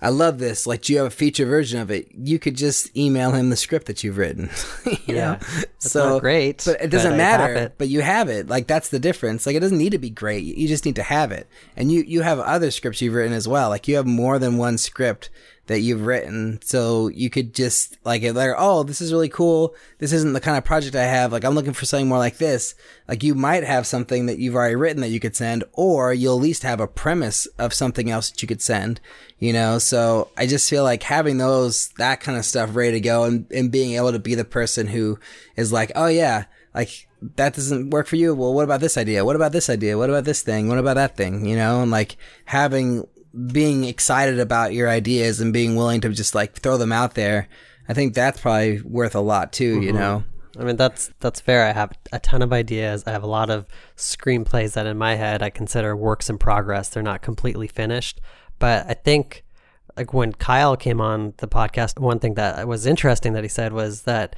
I love this. Like, do you have a feature version of it?" You could just email him the script that you've written. you know? That's so not great. But it doesn't matter. But you have it. Like, that's the difference. Like, it doesn't need to be great. You just need to have it. And you have other scripts you've written as well. Like, you have more than one script that you've written. So you could just like, if they're, oh, this is really cool, this isn't the kind of project I have, like I'm looking for something more like this, like you might have something that you've already written that you could send, or you'll at least have a premise of something else that you could send, you know? So I just feel like having those, that kind of stuff ready to go, and being able to be the person who is like, oh yeah, like that doesn't work for you. Well, what about this idea? What about this idea? What about this thing? What about that thing? You know, and like having, being excited about your ideas and being willing to just like throw them out there. I think that's probably worth a lot too, mm-hmm. you know? I mean, that's fair. I have a ton of ideas. I have a lot of screenplays that in my head I consider works in progress. They're not completely finished, but I think like when Kyle came on the podcast, one thing that was interesting that he said was that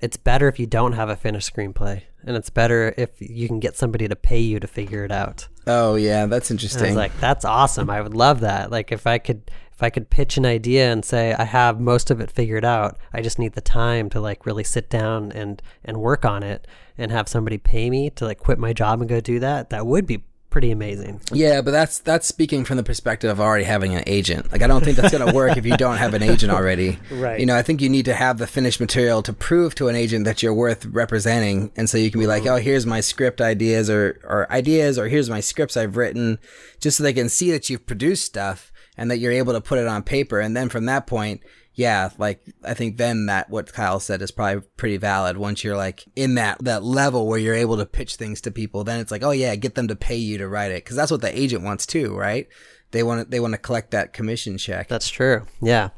it's better if you don't have a finished screenplay, and it's better if you can get somebody to pay you to figure it out. Oh yeah, that's interesting. And I was like, that's awesome. I would love that. Like if I could pitch an idea and say I have most of it figured out, I just need the time to like really sit down and work on it, and have somebody pay me to like quit my job and go do that. That would be pretty amazing. Yeah, but that's speaking from the perspective of already having an agent. Like I don't think that's going to work if you don't have an agent already. Right. You know, I think you need to have the finished material to prove to an agent that you're worth representing. And so you can be like, oh, here's my script ideas or ideas, or here's my scripts I've written, just so they can see that you've produced stuff and that you're able to put it on paper. And then from that point, yeah, like I think then that what Kyle said is probably pretty valid. Once you're like in that level where you're able to pitch things to people, then it's like, oh yeah, get them to pay you to write it, because that's what the agent wants too, right? They want to collect that commission check. That's true. Yeah.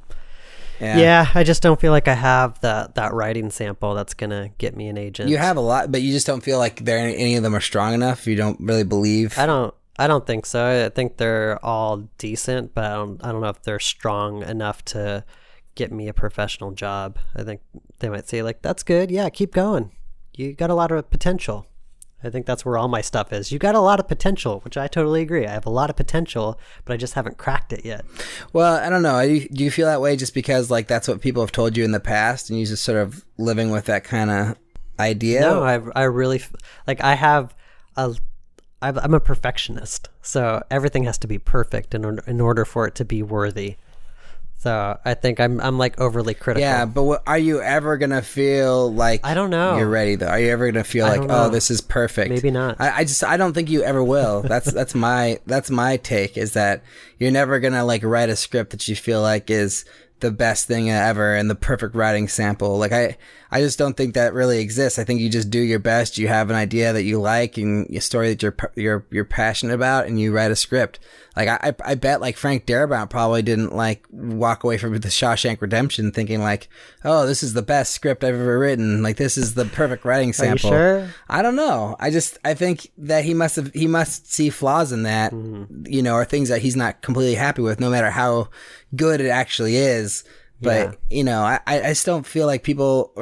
Yeah, I just don't feel like I have that writing sample that's gonna get me an agent. You have a lot, but you just don't feel like any of them are strong enough. You don't really believe. I don't think so. I think they're all decent, but I don't know if they're strong enough to get me a professional job. I think they might say like, that's good, yeah, keep going, you got a lot of potential. I think that's where all my stuff is. You got a lot of potential, which I totally agree. I have a lot of potential, but I just haven't cracked it yet. Well, I don't know. Do you feel that way just because like that's what people have told you in the past, and you're just sort of living with that kind of idea? No, I really like, I'm a perfectionist, so everything has to be perfect in order for it to be worthy. So I think I'm like overly critical. Yeah, but are you ever gonna feel like, I don't know, you're ready though? Are you ever gonna feel like, oh, this is perfect? Maybe not. I don't think you ever will. That's that's my take, is that you're never gonna like write a script that you feel like is the best thing ever and the perfect writing sample. Like I just don't think that really exists. I think you just do your best. You have an idea that you like and a story that you're passionate about, and you write a script. Like I bet like Frank Darabont probably didn't like walk away from the Shawshank Redemption thinking like, oh, this is the best script I've ever written. Like this is the perfect writing sample. Are you sure? I don't know. I think that he must see flaws in that, mm-hmm. you know, or things that he's not completely happy with, no matter how good it actually is. But, you know, I just don't feel like I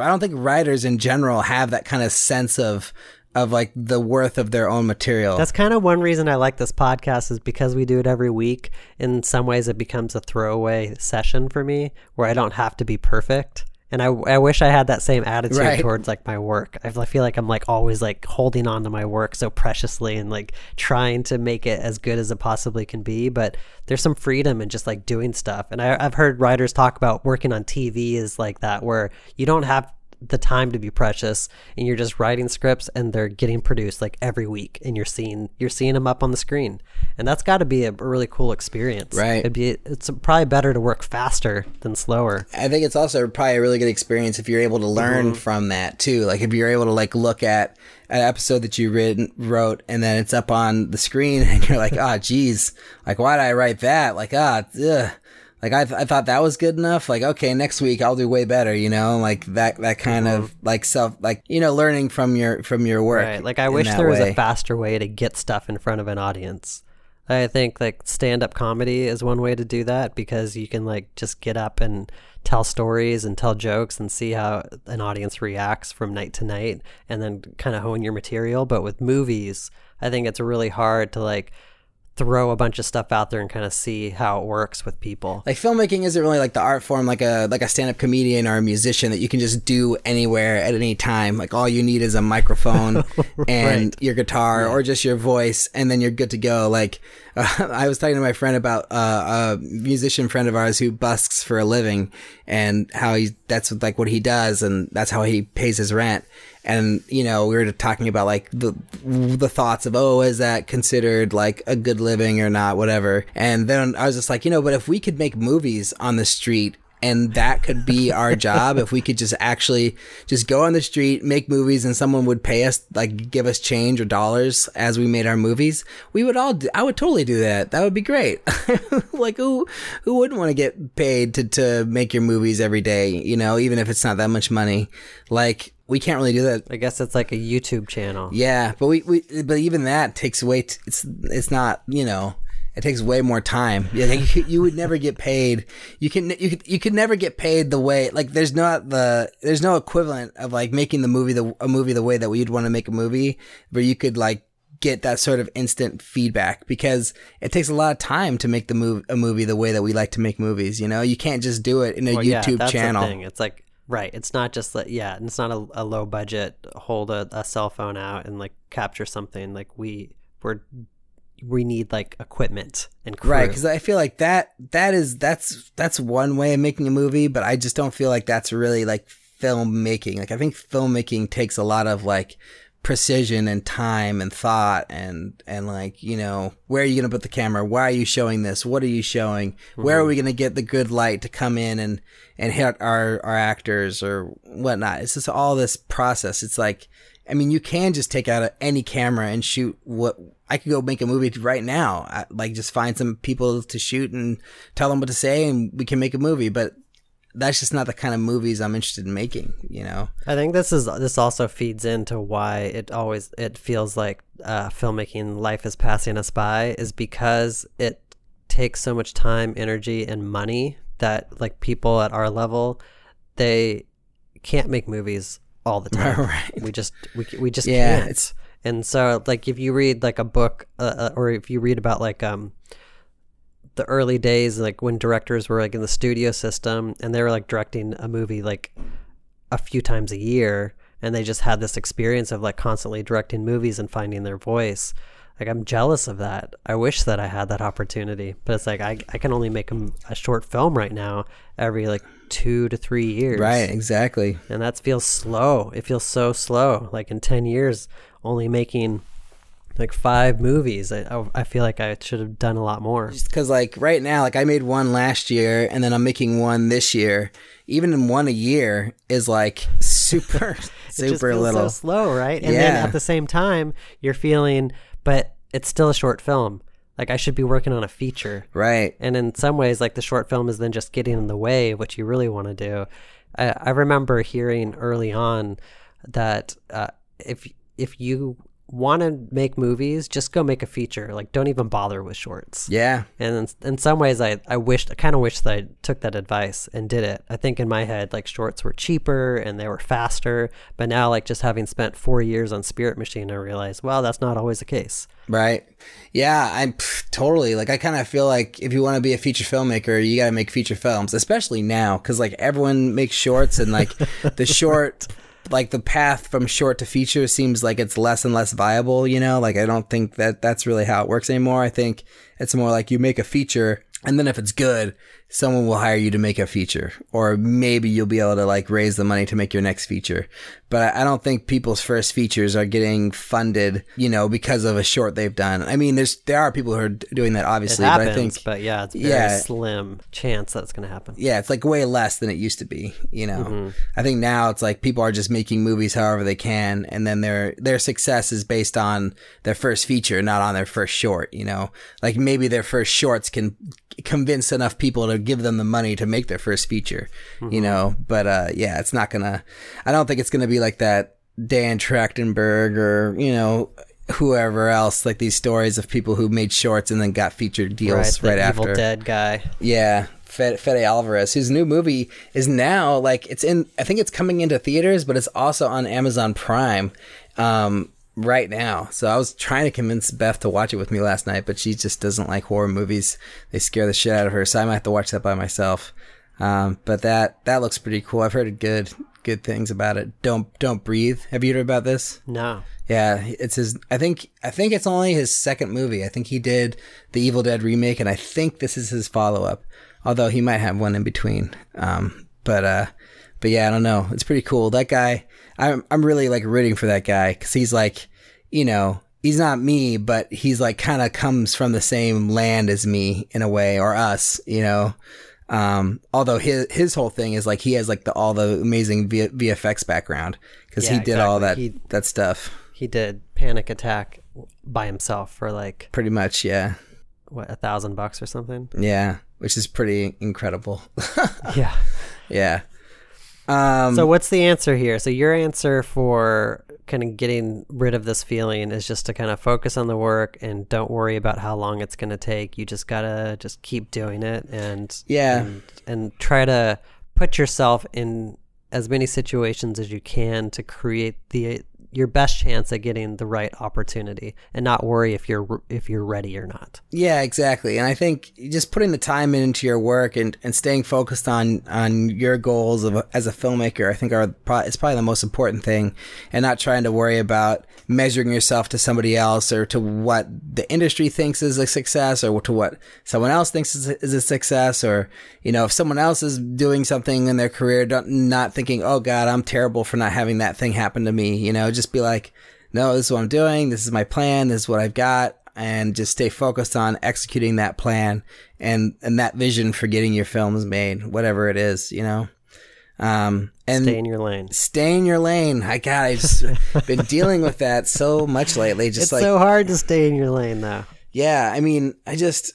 don't think writers in general have that kind of sense of like the worth of their own material. That's kind of one reason I like this podcast, is because we do it every week. In some ways it becomes a throwaway session for me where I don't have to be perfect. And I wish I had that same attitude towards like my work. I feel like I'm like always like holding on to my work so preciously and like trying to make it as good as it possibly can be. But there's some freedom in just like doing stuff. And I've heard writers talk about working on TV is like that, where you don't have the time to be precious and you're just writing scripts and they're getting produced like every week, and you're seeing them up on the screen, and that's got to be a really cool experience. Right. It's probably better to work faster than slower. I think it's also probably a really good experience if you're able to learn mm-hmm. from that too. Like if you're able to like look at an episode that you wrote and then it's up on the screen and you're like, oh geez, like why did I write that? Like, like I thought that was good enough. Like, okay, next week I'll do way better, you know, like that kind mm-hmm. of like self, like, you know, learning from your work. Right. Like I wish there was a faster way to get stuff in front of an audience. I think like stand-up comedy is one way to do that, because you can like just get up and tell stories and tell jokes and see how an audience reacts from night to night and then kind of hone your material. But with movies, I think it's really hard to like throw a bunch of stuff out there and kind of see how it works with people. Like, filmmaking isn't really like the art form, like a stand-up comedian or a musician that you can just do anywhere at any time. Like, all you need is a microphone and your guitar or just your voice, and then you're good to go. Like, I was talking to my friend about a musician friend of ours who busks for a living, and how that's like what he does, and that's how he pays his rent. And, you know, we were talking about, like, the thoughts of, oh, is that considered, like, a good living or not, whatever. And then I was just like, you know, but if we could make movies on the street, and that could be our job, if we could just actually just go on the street, make movies, and someone would pay us, like, give us change or dollars as we made our movies, we would all I would totally do that. That would be great. Like, who wouldn't want to get paid to make your movies every day, you know, even if it's not that much money? Like, we can't really do that. I guess it's like a YouTube channel. Yeah, but but even that takes away. It's not, you know, it takes way more time. Yeah, you would never get paid. You could never get paid the way, like, there's no equivalent of, like, making a movie the way that we'd want to make a movie, where you could, like, get that sort of instant feedback, because it takes a lot of time to make a movie the way that we like to make movies. You know, you can't just do it in a YouTube that's channel. The thing. It's like. Right. It's not just like, and it's not a low budget, hold a cell phone out and, like, capture something. Like, we need, like, equipment and crew. Right. Cause I feel like that's one way of making a movie, but I just don't feel like that's really, like, filmmaking. Like, I think filmmaking takes a lot of, like, precision and time and thought and like, you know, where are you going to put the camera? Why are you showing this? What are you showing? Mm-hmm. Where are we going to get the good light to come in and hit our actors or whatnot? It's just all this process. It's like, I mean, you can just take out any camera and shoot what I could go make a movie right now. Like, just find some people to shoot and tell them what to say, and we can make a movie. But that's just not the kind of movies I'm interested in making, you know? I think this also feeds into why it feels like filmmaking life is passing us by, is because it takes so much time, energy, and money that, like, people at our level, they can't make movies all the time. Right. We just can't. And so, like, if you read, like, a book or if you read about, like, the early days, like, when directors were, like, in the studio system and they were, like, directing a movie, like, a few times a year, and they just had this experience of, like, constantly directing movies and finding their voice. Like, I'm jealous of that. I wish that I had that opportunity, but it's like I can only make a short film right now every, like, 2 to 3 years. Right, exactly. And that feels slow. It feels so slow. Like, in 10 years, only making, like, 5 movies. I feel like I should have done a lot more. Just because, like, right now, like, I made one last year, and then I'm making one this year. Even in one a year is, like, super, super just feels little. So slow, right? And then at the same time, you're feeling, but it's still a short film. Like, I should be working on a feature. Right. And in some ways, like, the short film is then just getting in the way of what you really want to do. I remember hearing early on that if you want to make movies, just go make a feature. Like, don't even bother with shorts. Yeah. And in some ways, I kind of wish that I took that advice and did it. I think in my head, like, shorts were cheaper and they were faster, but now, like, just having spent 4 years on Spirit Machine, I realized, well, that's not always the case. Right. Yeah, I'm totally, like, I kind of feel like if you want to be a feature filmmaker, you got to make feature films, especially now, because, like, everyone makes shorts, and, like, the short like, the path from short to feature seems like it's less and less viable, you know? Like, I don't think that that's really how it works anymore. I think it's more like you make a feature, and then if it's good, someone will hire you to make a feature. Or maybe you'll be able to, like, raise the money to make your next feature. But I don't think people's first features are getting funded, you know, because of a short they've done. I mean, there are people who are doing that, obviously. It happens, but I think... But yeah, it's a very slim chance that's going to happen. Yeah, it's, like, way less than it used to be, you know. Mm-hmm. I think now it's, like, people are just making movies however they can, and then their success is based on their first feature, not on their first short, you know. Like, maybe their first shorts can convince enough people to give them the money to make their first feature, mm-hmm. you know, but it's not gonna, I don't think it's gonna be like that Dan Trachtenberg or, you know, whoever else, like these stories of people who made shorts and then got featured deals right after. Evil Dead guy. Yeah. Fede Alvarez, whose new movie is now, like, I think it's coming into theaters, but it's also on Amazon Prime. right now. So I was trying to convince Beth to watch it with me last night, but she just doesn't like horror movies. They scare the shit out of her. So I might have to watch that by myself. But that looks pretty cool. I've heard good things about it. Don't Breathe. Have you heard about this? No. Yeah, it's his. I think it's only his second movie. I think he did the Evil Dead remake, and I think this is his follow up. Although he might have one in between. But yeah, I don't know. It's pretty cool. That guy, I'm really like rooting for that guy because he's like, you know, he's not me, but he's like kind of comes from the same land as me in a way, or us, you know. Although his whole thing is like he has like all the amazing VFX background because he did all that stuff. He did Panic Attack by himself for like pretty much $1,000 or something. Yeah, which is pretty incredible. yeah. So what's the answer here? So your answer for kind of getting rid of this feeling is just to kind of focus on the work and don't worry about how long it's going to take. You just got to just keep doing it and try to put yourself in as many situations as you can to create your best chance at getting the right opportunity and not worry if you're ready or not. Yeah, exactly. And I think just putting the time into your work and staying focused on your goals as a filmmaker, I think it's probably the most important thing, and not trying to worry about measuring yourself to somebody else or to what the industry thinks is a success or to what someone else thinks is a success, or, you know, if someone else is doing something in their career, not thinking, oh God, I'm terrible for not having that thing happen to me, you know. Just be like, no, this is what I'm doing. This is my plan. This is what I've got. And just stay focused on executing that plan and that vision for getting your films made, whatever it is, you know. And stay in your lane. Stay in your lane. I've just been dealing with that so much lately. Just it's like, so hard to stay in your lane, though. Yeah, I mean, it's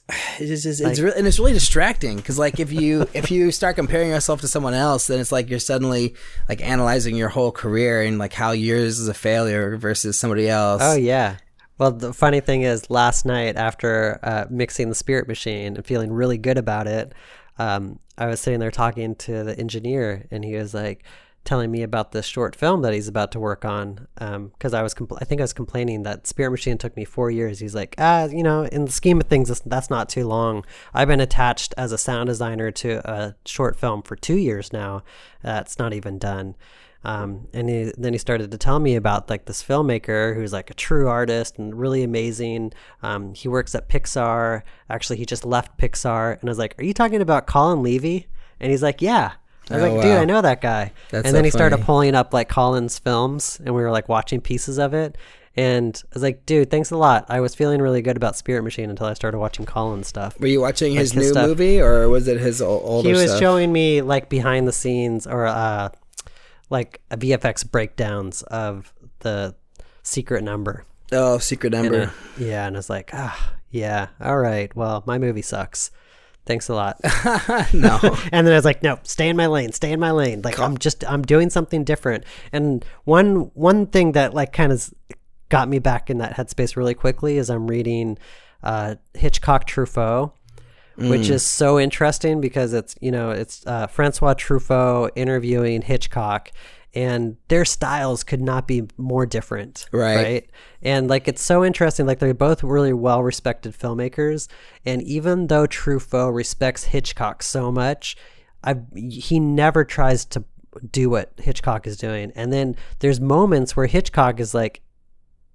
really distracting because like if you start comparing yourself to someone else, then it's like you're suddenly like analyzing your whole career and like how yours is a failure versus somebody else. Oh yeah. Well, the funny thing is, last night after mixing the Spirit Machine and feeling really good about it, I was sitting there talking to the engineer, and he was like telling me about this short film that he's about to work on, because I think I was complaining that Spirit Machine took me 4 years. He's like, you know, in the scheme of things, that's not too long. I've been attached as a sound designer to a short film for 2 years now. It's not even done. And then he started to tell me about like this filmmaker who's like a true artist and really amazing. He works at Pixar. Actually, he just left Pixar. And I was like, are you talking about Colin Levy? And he's like, yeah. I was dude, I know that guy. He started pulling up like Colin's films, and we were like watching pieces of it. And I was like, dude, thanks a lot. I was feeling really good about Spirit Machine until I started watching Colin's stuff. Were you watching his new stuff. Movie, or was it his older stuff? He was showing me like behind the scenes or like a VFX breakdowns of the Secret Number. Oh, Secret Number. And I was like, yeah, all right. Well, my movie sucks. Thanks a lot. No. And then I was like, no, stay in my lane. Like, I'm doing something different. And one thing that like kind of got me back in that headspace really quickly is I'm reading Hitchcock Truffaut, which is so interesting because it's, you know, it's Francois Truffaut interviewing Hitchcock, and their styles could not be more different. Right. And like, it's so interesting. Like, they're both really well-respected filmmakers. And even though Truffaut respects Hitchcock so much, he never tries to do what Hitchcock is doing. And then there's moments where Hitchcock is like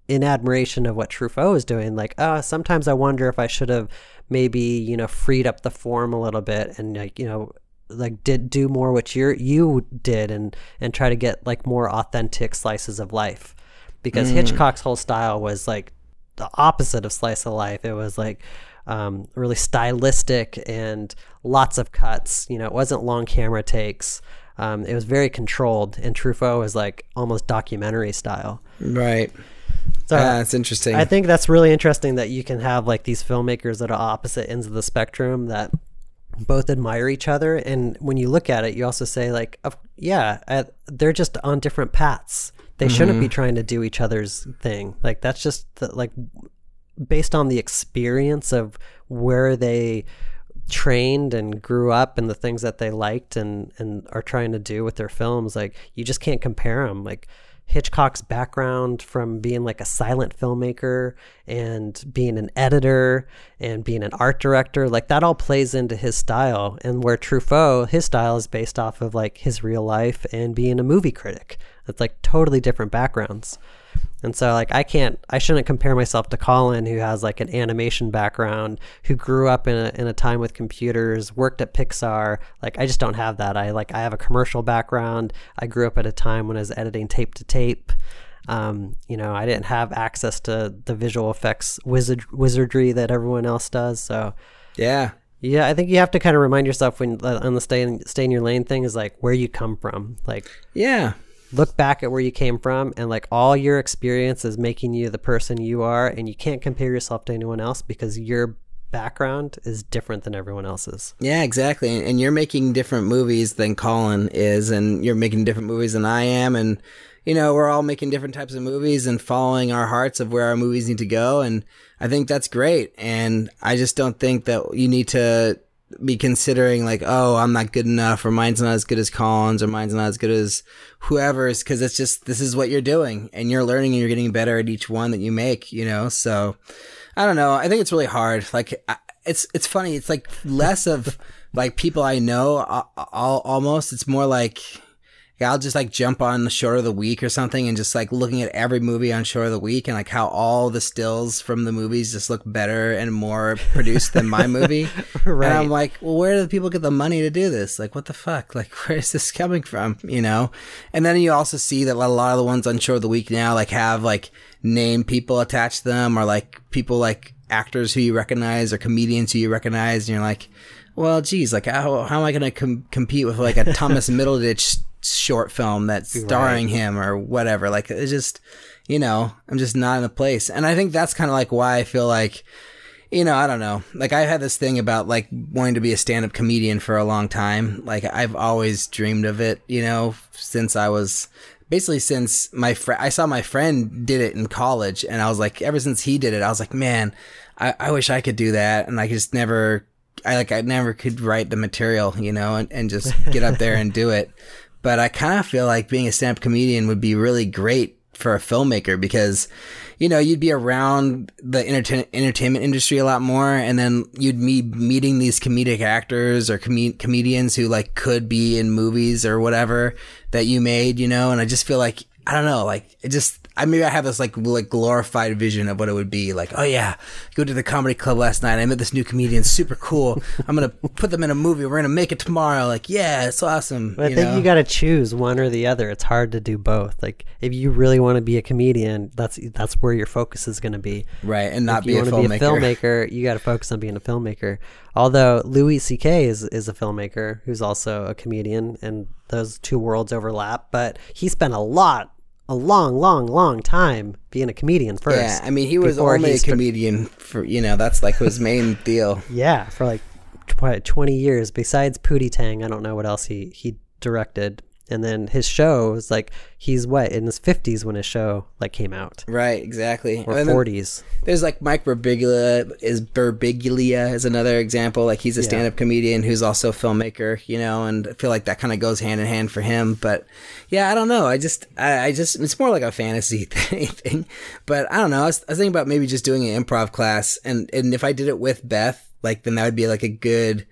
in admiration of what Truffaut is doing. Like, sometimes I wonder if I should have maybe, you know, freed up the form a little bit and like, you know, like did do more what you did and try to get like more authentic slices of life, because Hitchcock's whole style was like the opposite of slice of life. It was like really stylistic and lots of cuts, you know. It wasn't long camera takes. It was very controlled, and Truffaut was like almost documentary style. Right. So that's interesting. I think that's really interesting that you can have like these filmmakers that are opposite ends of the spectrum that both admire each other, and when you look at it, you also say like, they're just on different paths. They shouldn't be trying to do each other's thing. Like, that's just like based on the experience of where they trained and grew up and the things that they liked and are trying to do with their films. Like, you just can't compare them. Like, Hitchcock's background from being like a silent filmmaker and being an editor and being an art director, like that all plays into his style. And where Truffaut, his style is based off of like his real life and being a movie critic. It's like totally different backgrounds. And so like, I shouldn't compare myself to Colin, who has like an animation background, who grew up in a time with computers, worked at Pixar. Like, I just don't have that. I have a commercial background. I grew up at a time when I was editing tape to tape. You know, I didn't have access to the visual effects wizardry that everyone else does. So yeah. Yeah, I think you have to kind of remind yourself when on the stay in your lane thing is like where you come from. Like, yeah. Look back at where you came from, and like all your experience is making you the person you are, and you can't compare yourself to anyone else because your background is different than everyone else's. Yeah, exactly. And you're making different movies than Colin is, and you're making different movies than I am. And, you know, we're all making different types of movies and following our hearts of where our movies need to go. And I think that's great. And I just don't think that you need to be considering like, oh, I'm not good enough, or mine's not as good as Colin's, or mine's not as good as whoever's, because it's just, this is what you're doing, and you're learning, and you're getting better at each one that you make, you know? So I don't know. I think it's really hard. Like, it's funny. It's like less of like people I know almost. It's more like I'll just like jump on the Short of the Week or something and just like looking at every movie on Short of the Week and like how all the stills from the movies just look better and more produced than my movie. Right. And I'm like, well, where do the people get the money to do this? Like, what the fuck? Like, where is this coming from? You know? And then you also see that a lot of the ones on Short of the Week now like have like name people attached to them, or like people like actors who you recognize or comedians who you recognize. And you're like, well, geez, like how am I going to compete with like a Thomas Mileditch short film that's starring him or whatever? Like, it's just, you know, I'm just not in a place. And I think that's kind of like why I feel like, you know, I don't know, like I had this thing about like wanting to be a stand-up comedian for a long time. Like, I've always dreamed of it, you know, since I was basically, since I saw my friend did it in college, and I was like, ever since he did it, I was like, man, I wish I could do that. And I just never, I never could write the material, you know, and just get up there and do it. But I kind of feel like being a stand-up comedian would be really great for a filmmaker, because, you know, you'd be around the entertainment industry a lot more, and then you'd be meeting these comedic actors or comedians who like could be in movies or whatever that you made, you know. And I just feel like, I don't know, like it just, maybe I have this like glorified vision of what it would be like. Oh yeah, go to the comedy club last night. I met this new comedian, super cool. I'm gonna put them in a movie. We're gonna make it tomorrow. Like, yeah, it's awesome. But I think you gotta choose one or the other. It's hard to do both. Like, if you really want to be a comedian, that's where your focus is gonna be. Right, and not be a filmmaker. If you want to be a filmmaker, you gotta focus on being a filmmaker. Although Louis C.K. is a filmmaker who's also a comedian, and those two worlds overlap. But he spent a long time being a comedian first. Yeah, I mean, he was only a comedian for, you know, that's like his main deal. Yeah, for like 20 years. Besides Pootie Tang, I don't know what else he directed. And then his show was like, he's what, in his 50s when his show like came out. Right, exactly. Or 40s. There's like Mike Birbiglia is another example. Like, he's a stand-up comedian who's also a filmmaker, you know, and I feel like that kind of goes hand in hand for him. But yeah, I don't know. I just it's more like a fantasy thing. But I don't know. I was thinking about maybe just doing an improv class, and if I did it with Beth, like, then that would be like a good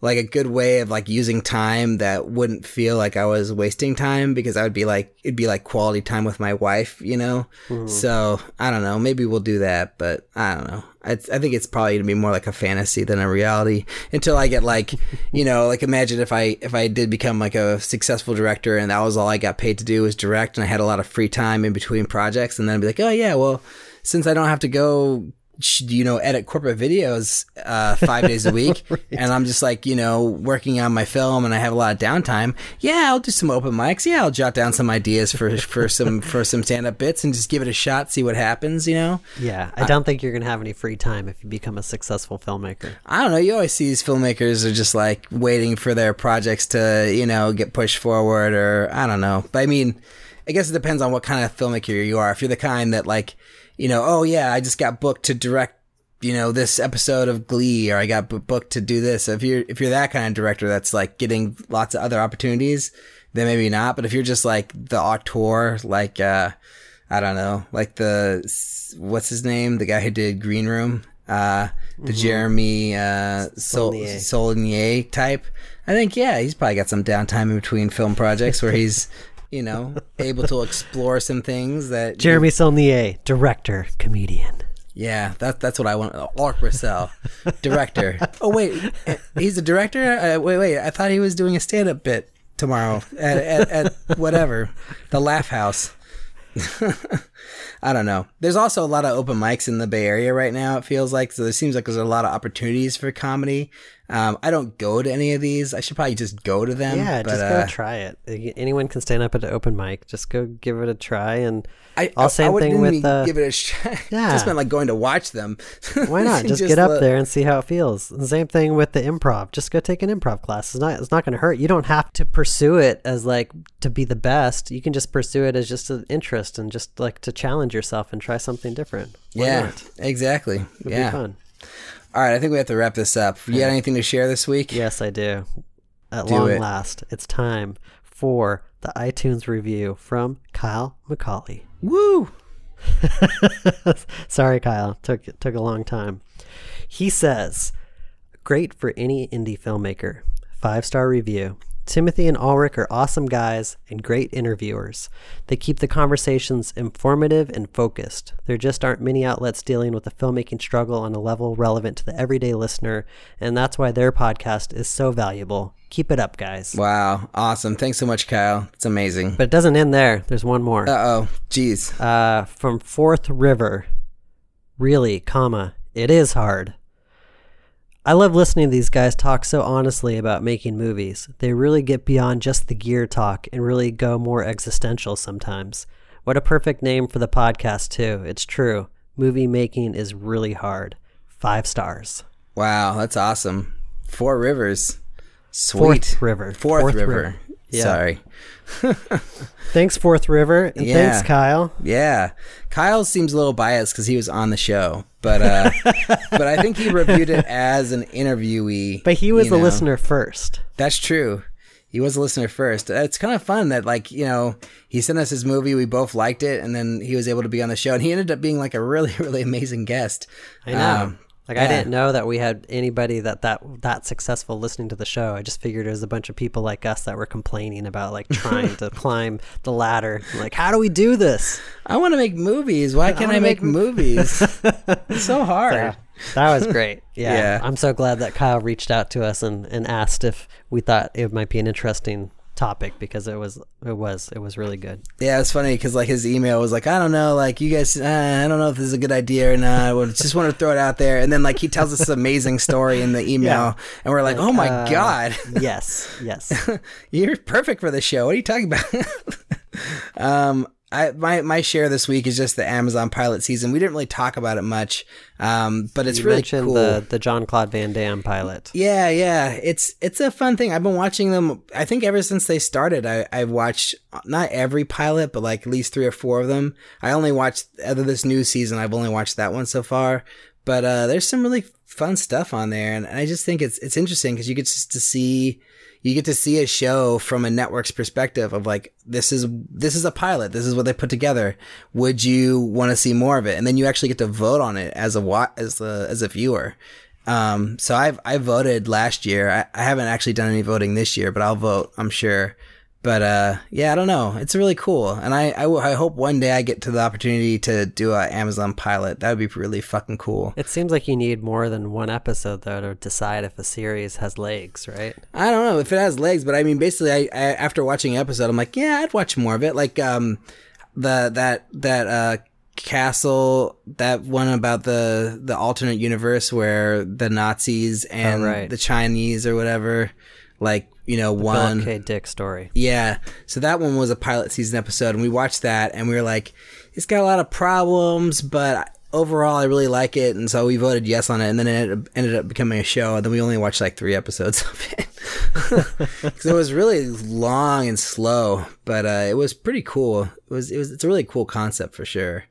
way of like using time that wouldn't feel like I was wasting time, because I would be like, it'd be like quality time with my wife, you know? Mm. So I don't know, maybe we'll do that, but I don't know. I think it's probably going to be more like a fantasy than a reality, until I get like, you know, like imagine if I did become like a successful director, and that was all I got paid to do was direct, and I had a lot of free time in between projects, and then I'd be like, oh yeah, well, since I don't have to go, you know, edit corporate videos 5 days a week. Right. And I'm just like, you know, working on my film, and I have a lot of downtime. Yeah, I'll do some open mics. Yeah, I'll jot down some ideas for some stand-up bits and just give it a shot, see what happens, you know? Yeah, I don't think you're going to have any free time if you become a successful filmmaker. I don't know. You always see these filmmakers are just like waiting for their projects to, you know, get pushed forward, or I don't know. But I mean, I guess it depends on what kind of filmmaker you are. If you're the kind that like, you know, oh yeah, I just got booked to direct, you know, this episode of Glee, or I got booked to do this. If you're that kind of director that's like getting lots of other opportunities, then maybe not. But if you're just like the auteur, like I don't know, like the what's his name, the guy who did Green Room, the Jeremy Saulnier type, I think he's probably got some downtime in between film projects where he's able to explore some things that Jeremy Saulnier, director, comedian. Yeah, that's what I want. Alrik Brissell, director. Oh wait, he's a director? Wait, I thought he was doing a stand-up bit tomorrow at whatever, the Laugh House. I don't know. There's also a lot of open mics in the Bay Area right now, it feels like. So there seems like there's a lot of opportunities for comedy. I don't go to any of these. I should probably just go to them. Yeah, but, just go try it. Anyone can stand up at an open mic. Just go give it a try. And give it a try. Yeah. Just been like going to watch them. Why not? Just get up there and see how it feels. The same thing with the improv. Just go take an improv class. It's not going to hurt. You don't have to pursue it as like to be the best. You can just pursue it as just an interest and just like to challenge yourself and try something different. Exactly. It'll be fun. All right, I think we have to wrap this up. You got anything to share this week? Yes, I do. At long last, it's time for the iTunes review from Kyle McCauley. Woo! Sorry, Kyle. Took a long time. He says, great for any indie filmmaker. 5-star review. Timothy and Alrik are awesome guys and great interviewers. They keep the conversations informative and focused. There just aren't many outlets dealing with the filmmaking struggle on a level relevant to the everyday listener, and that's why their podcast is so valuable. Keep it up, guys. Wow. Awesome. Thanks so much, Kyle. It's amazing. But it doesn't end there. There's one more. Uh-oh. Jeez. From Fourth River. Really, it is hard. I love listening to these guys talk so honestly about making movies. They really get beyond just the gear talk and really go more existential sometimes. What a perfect name for the podcast, too. It's true. Movie making is really hard. 5 stars. Wow, that's awesome. Four Rivers. Sweet. Fourth River. Yeah. Sorry. Thanks, Fourth River. And thanks, Kyle. Yeah. Kyle seems a little biased because he was on the show. But but I think he reviewed it as an interviewee. But he was a listener first. That's true. He was a listener first. It's kind of fun that, like, he sent us his movie. We both liked it. And then he was able to be on the show. And he ended up being like a really, really amazing guest. I know. I didn't know that we had anybody that successful listening to the show. I just figured it was a bunch of people like us that were complaining about like trying to climb the ladder. Like, how do we do this? I want to make movies. Why can't I make movies? It's so hard. Yeah, that was great. Yeah. I'm so glad that Kyle reached out to us and asked if we thought it might be an interesting topic, because it was really good. Yeah, it's funny because like his email was like, I don't know, like you guys, I don't know if this is a good idea or not. I just want to throw it out there, and then like he tells us this amazing story in the email, and we're like, oh my god, yes, you're perfect for the show. What are you talking about? My share this week is just the Amazon pilot season. We didn't really talk about it much, but it's really cool. You mentioned the Jean-Claude Van Damme pilot. Yeah. It's a fun thing. I've been watching them, I think ever since they started. I've watched not every pilot, but like at least 3 or 4 of them. This new season, I've only watched that one so far. But there's some really fun stuff on there. And I just think it's interesting because you get to see a show from a network's perspective of like, this is a pilot. This is what they put together. Would you want to see more of it? And then you actually get to vote on it as a viewer. So I voted last year. I haven't actually done any voting this year, but I'll vote, I'm sure. But I don't know. It's really cool. And I hope one day I get to the opportunity to do an Amazon pilot. That would be really fucking cool. It seems like you need more than one episode, though, to decide if a series has legs, right? I don't know if it has legs, but I mean, basically, I after watching an episode, I'm like, yeah, I'd watch more of it. Like Castle, that one about the alternate universe where the Nazis and the Chinese or whatever, like, the one Philip K. Dick story. Yeah. So that one was a pilot season episode, and we watched that and we were like, it's got a lot of problems, but overall I really like it. And so we voted yes on it, and then it ended up becoming a show. And then we only watched like 3 episodes of it. Cause it was really long and slow, but it was pretty cool. It's a really cool concept for sure.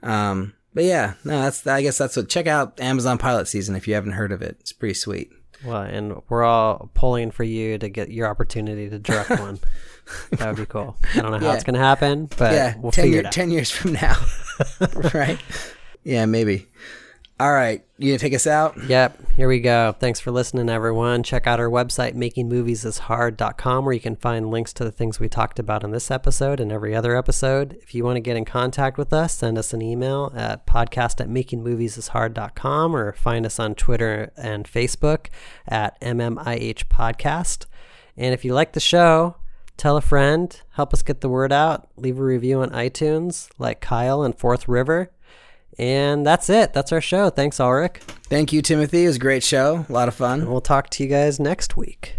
But yeah, no, I guess that's check out Amazon pilot season if you haven't heard of it. It's pretty sweet. Well, and we're all pulling for you to get your opportunity to direct one. That would be cool. I don't know how it's going to happen, but we'll figure it out. 10 years from now, right? Yeah, maybe. All right. You going to take us out? Yep. Here we go. Thanks for listening, everyone. Check out our website, makingmoviesishard.com, where you can find links to the things we talked about in this episode and every other episode. If you want to get in contact with us, send us an email at podcast@makingmoviesishard.com or find us on Twitter and Facebook at MMIH Podcast. And if you like the show, tell a friend, help us get the word out, leave a review on iTunes like Kyle and Fourth River. And that's it. That's our show. Thanks, Alrik. Thank you, Timothy. It was a great show. A lot of fun. And we'll talk to you guys next week.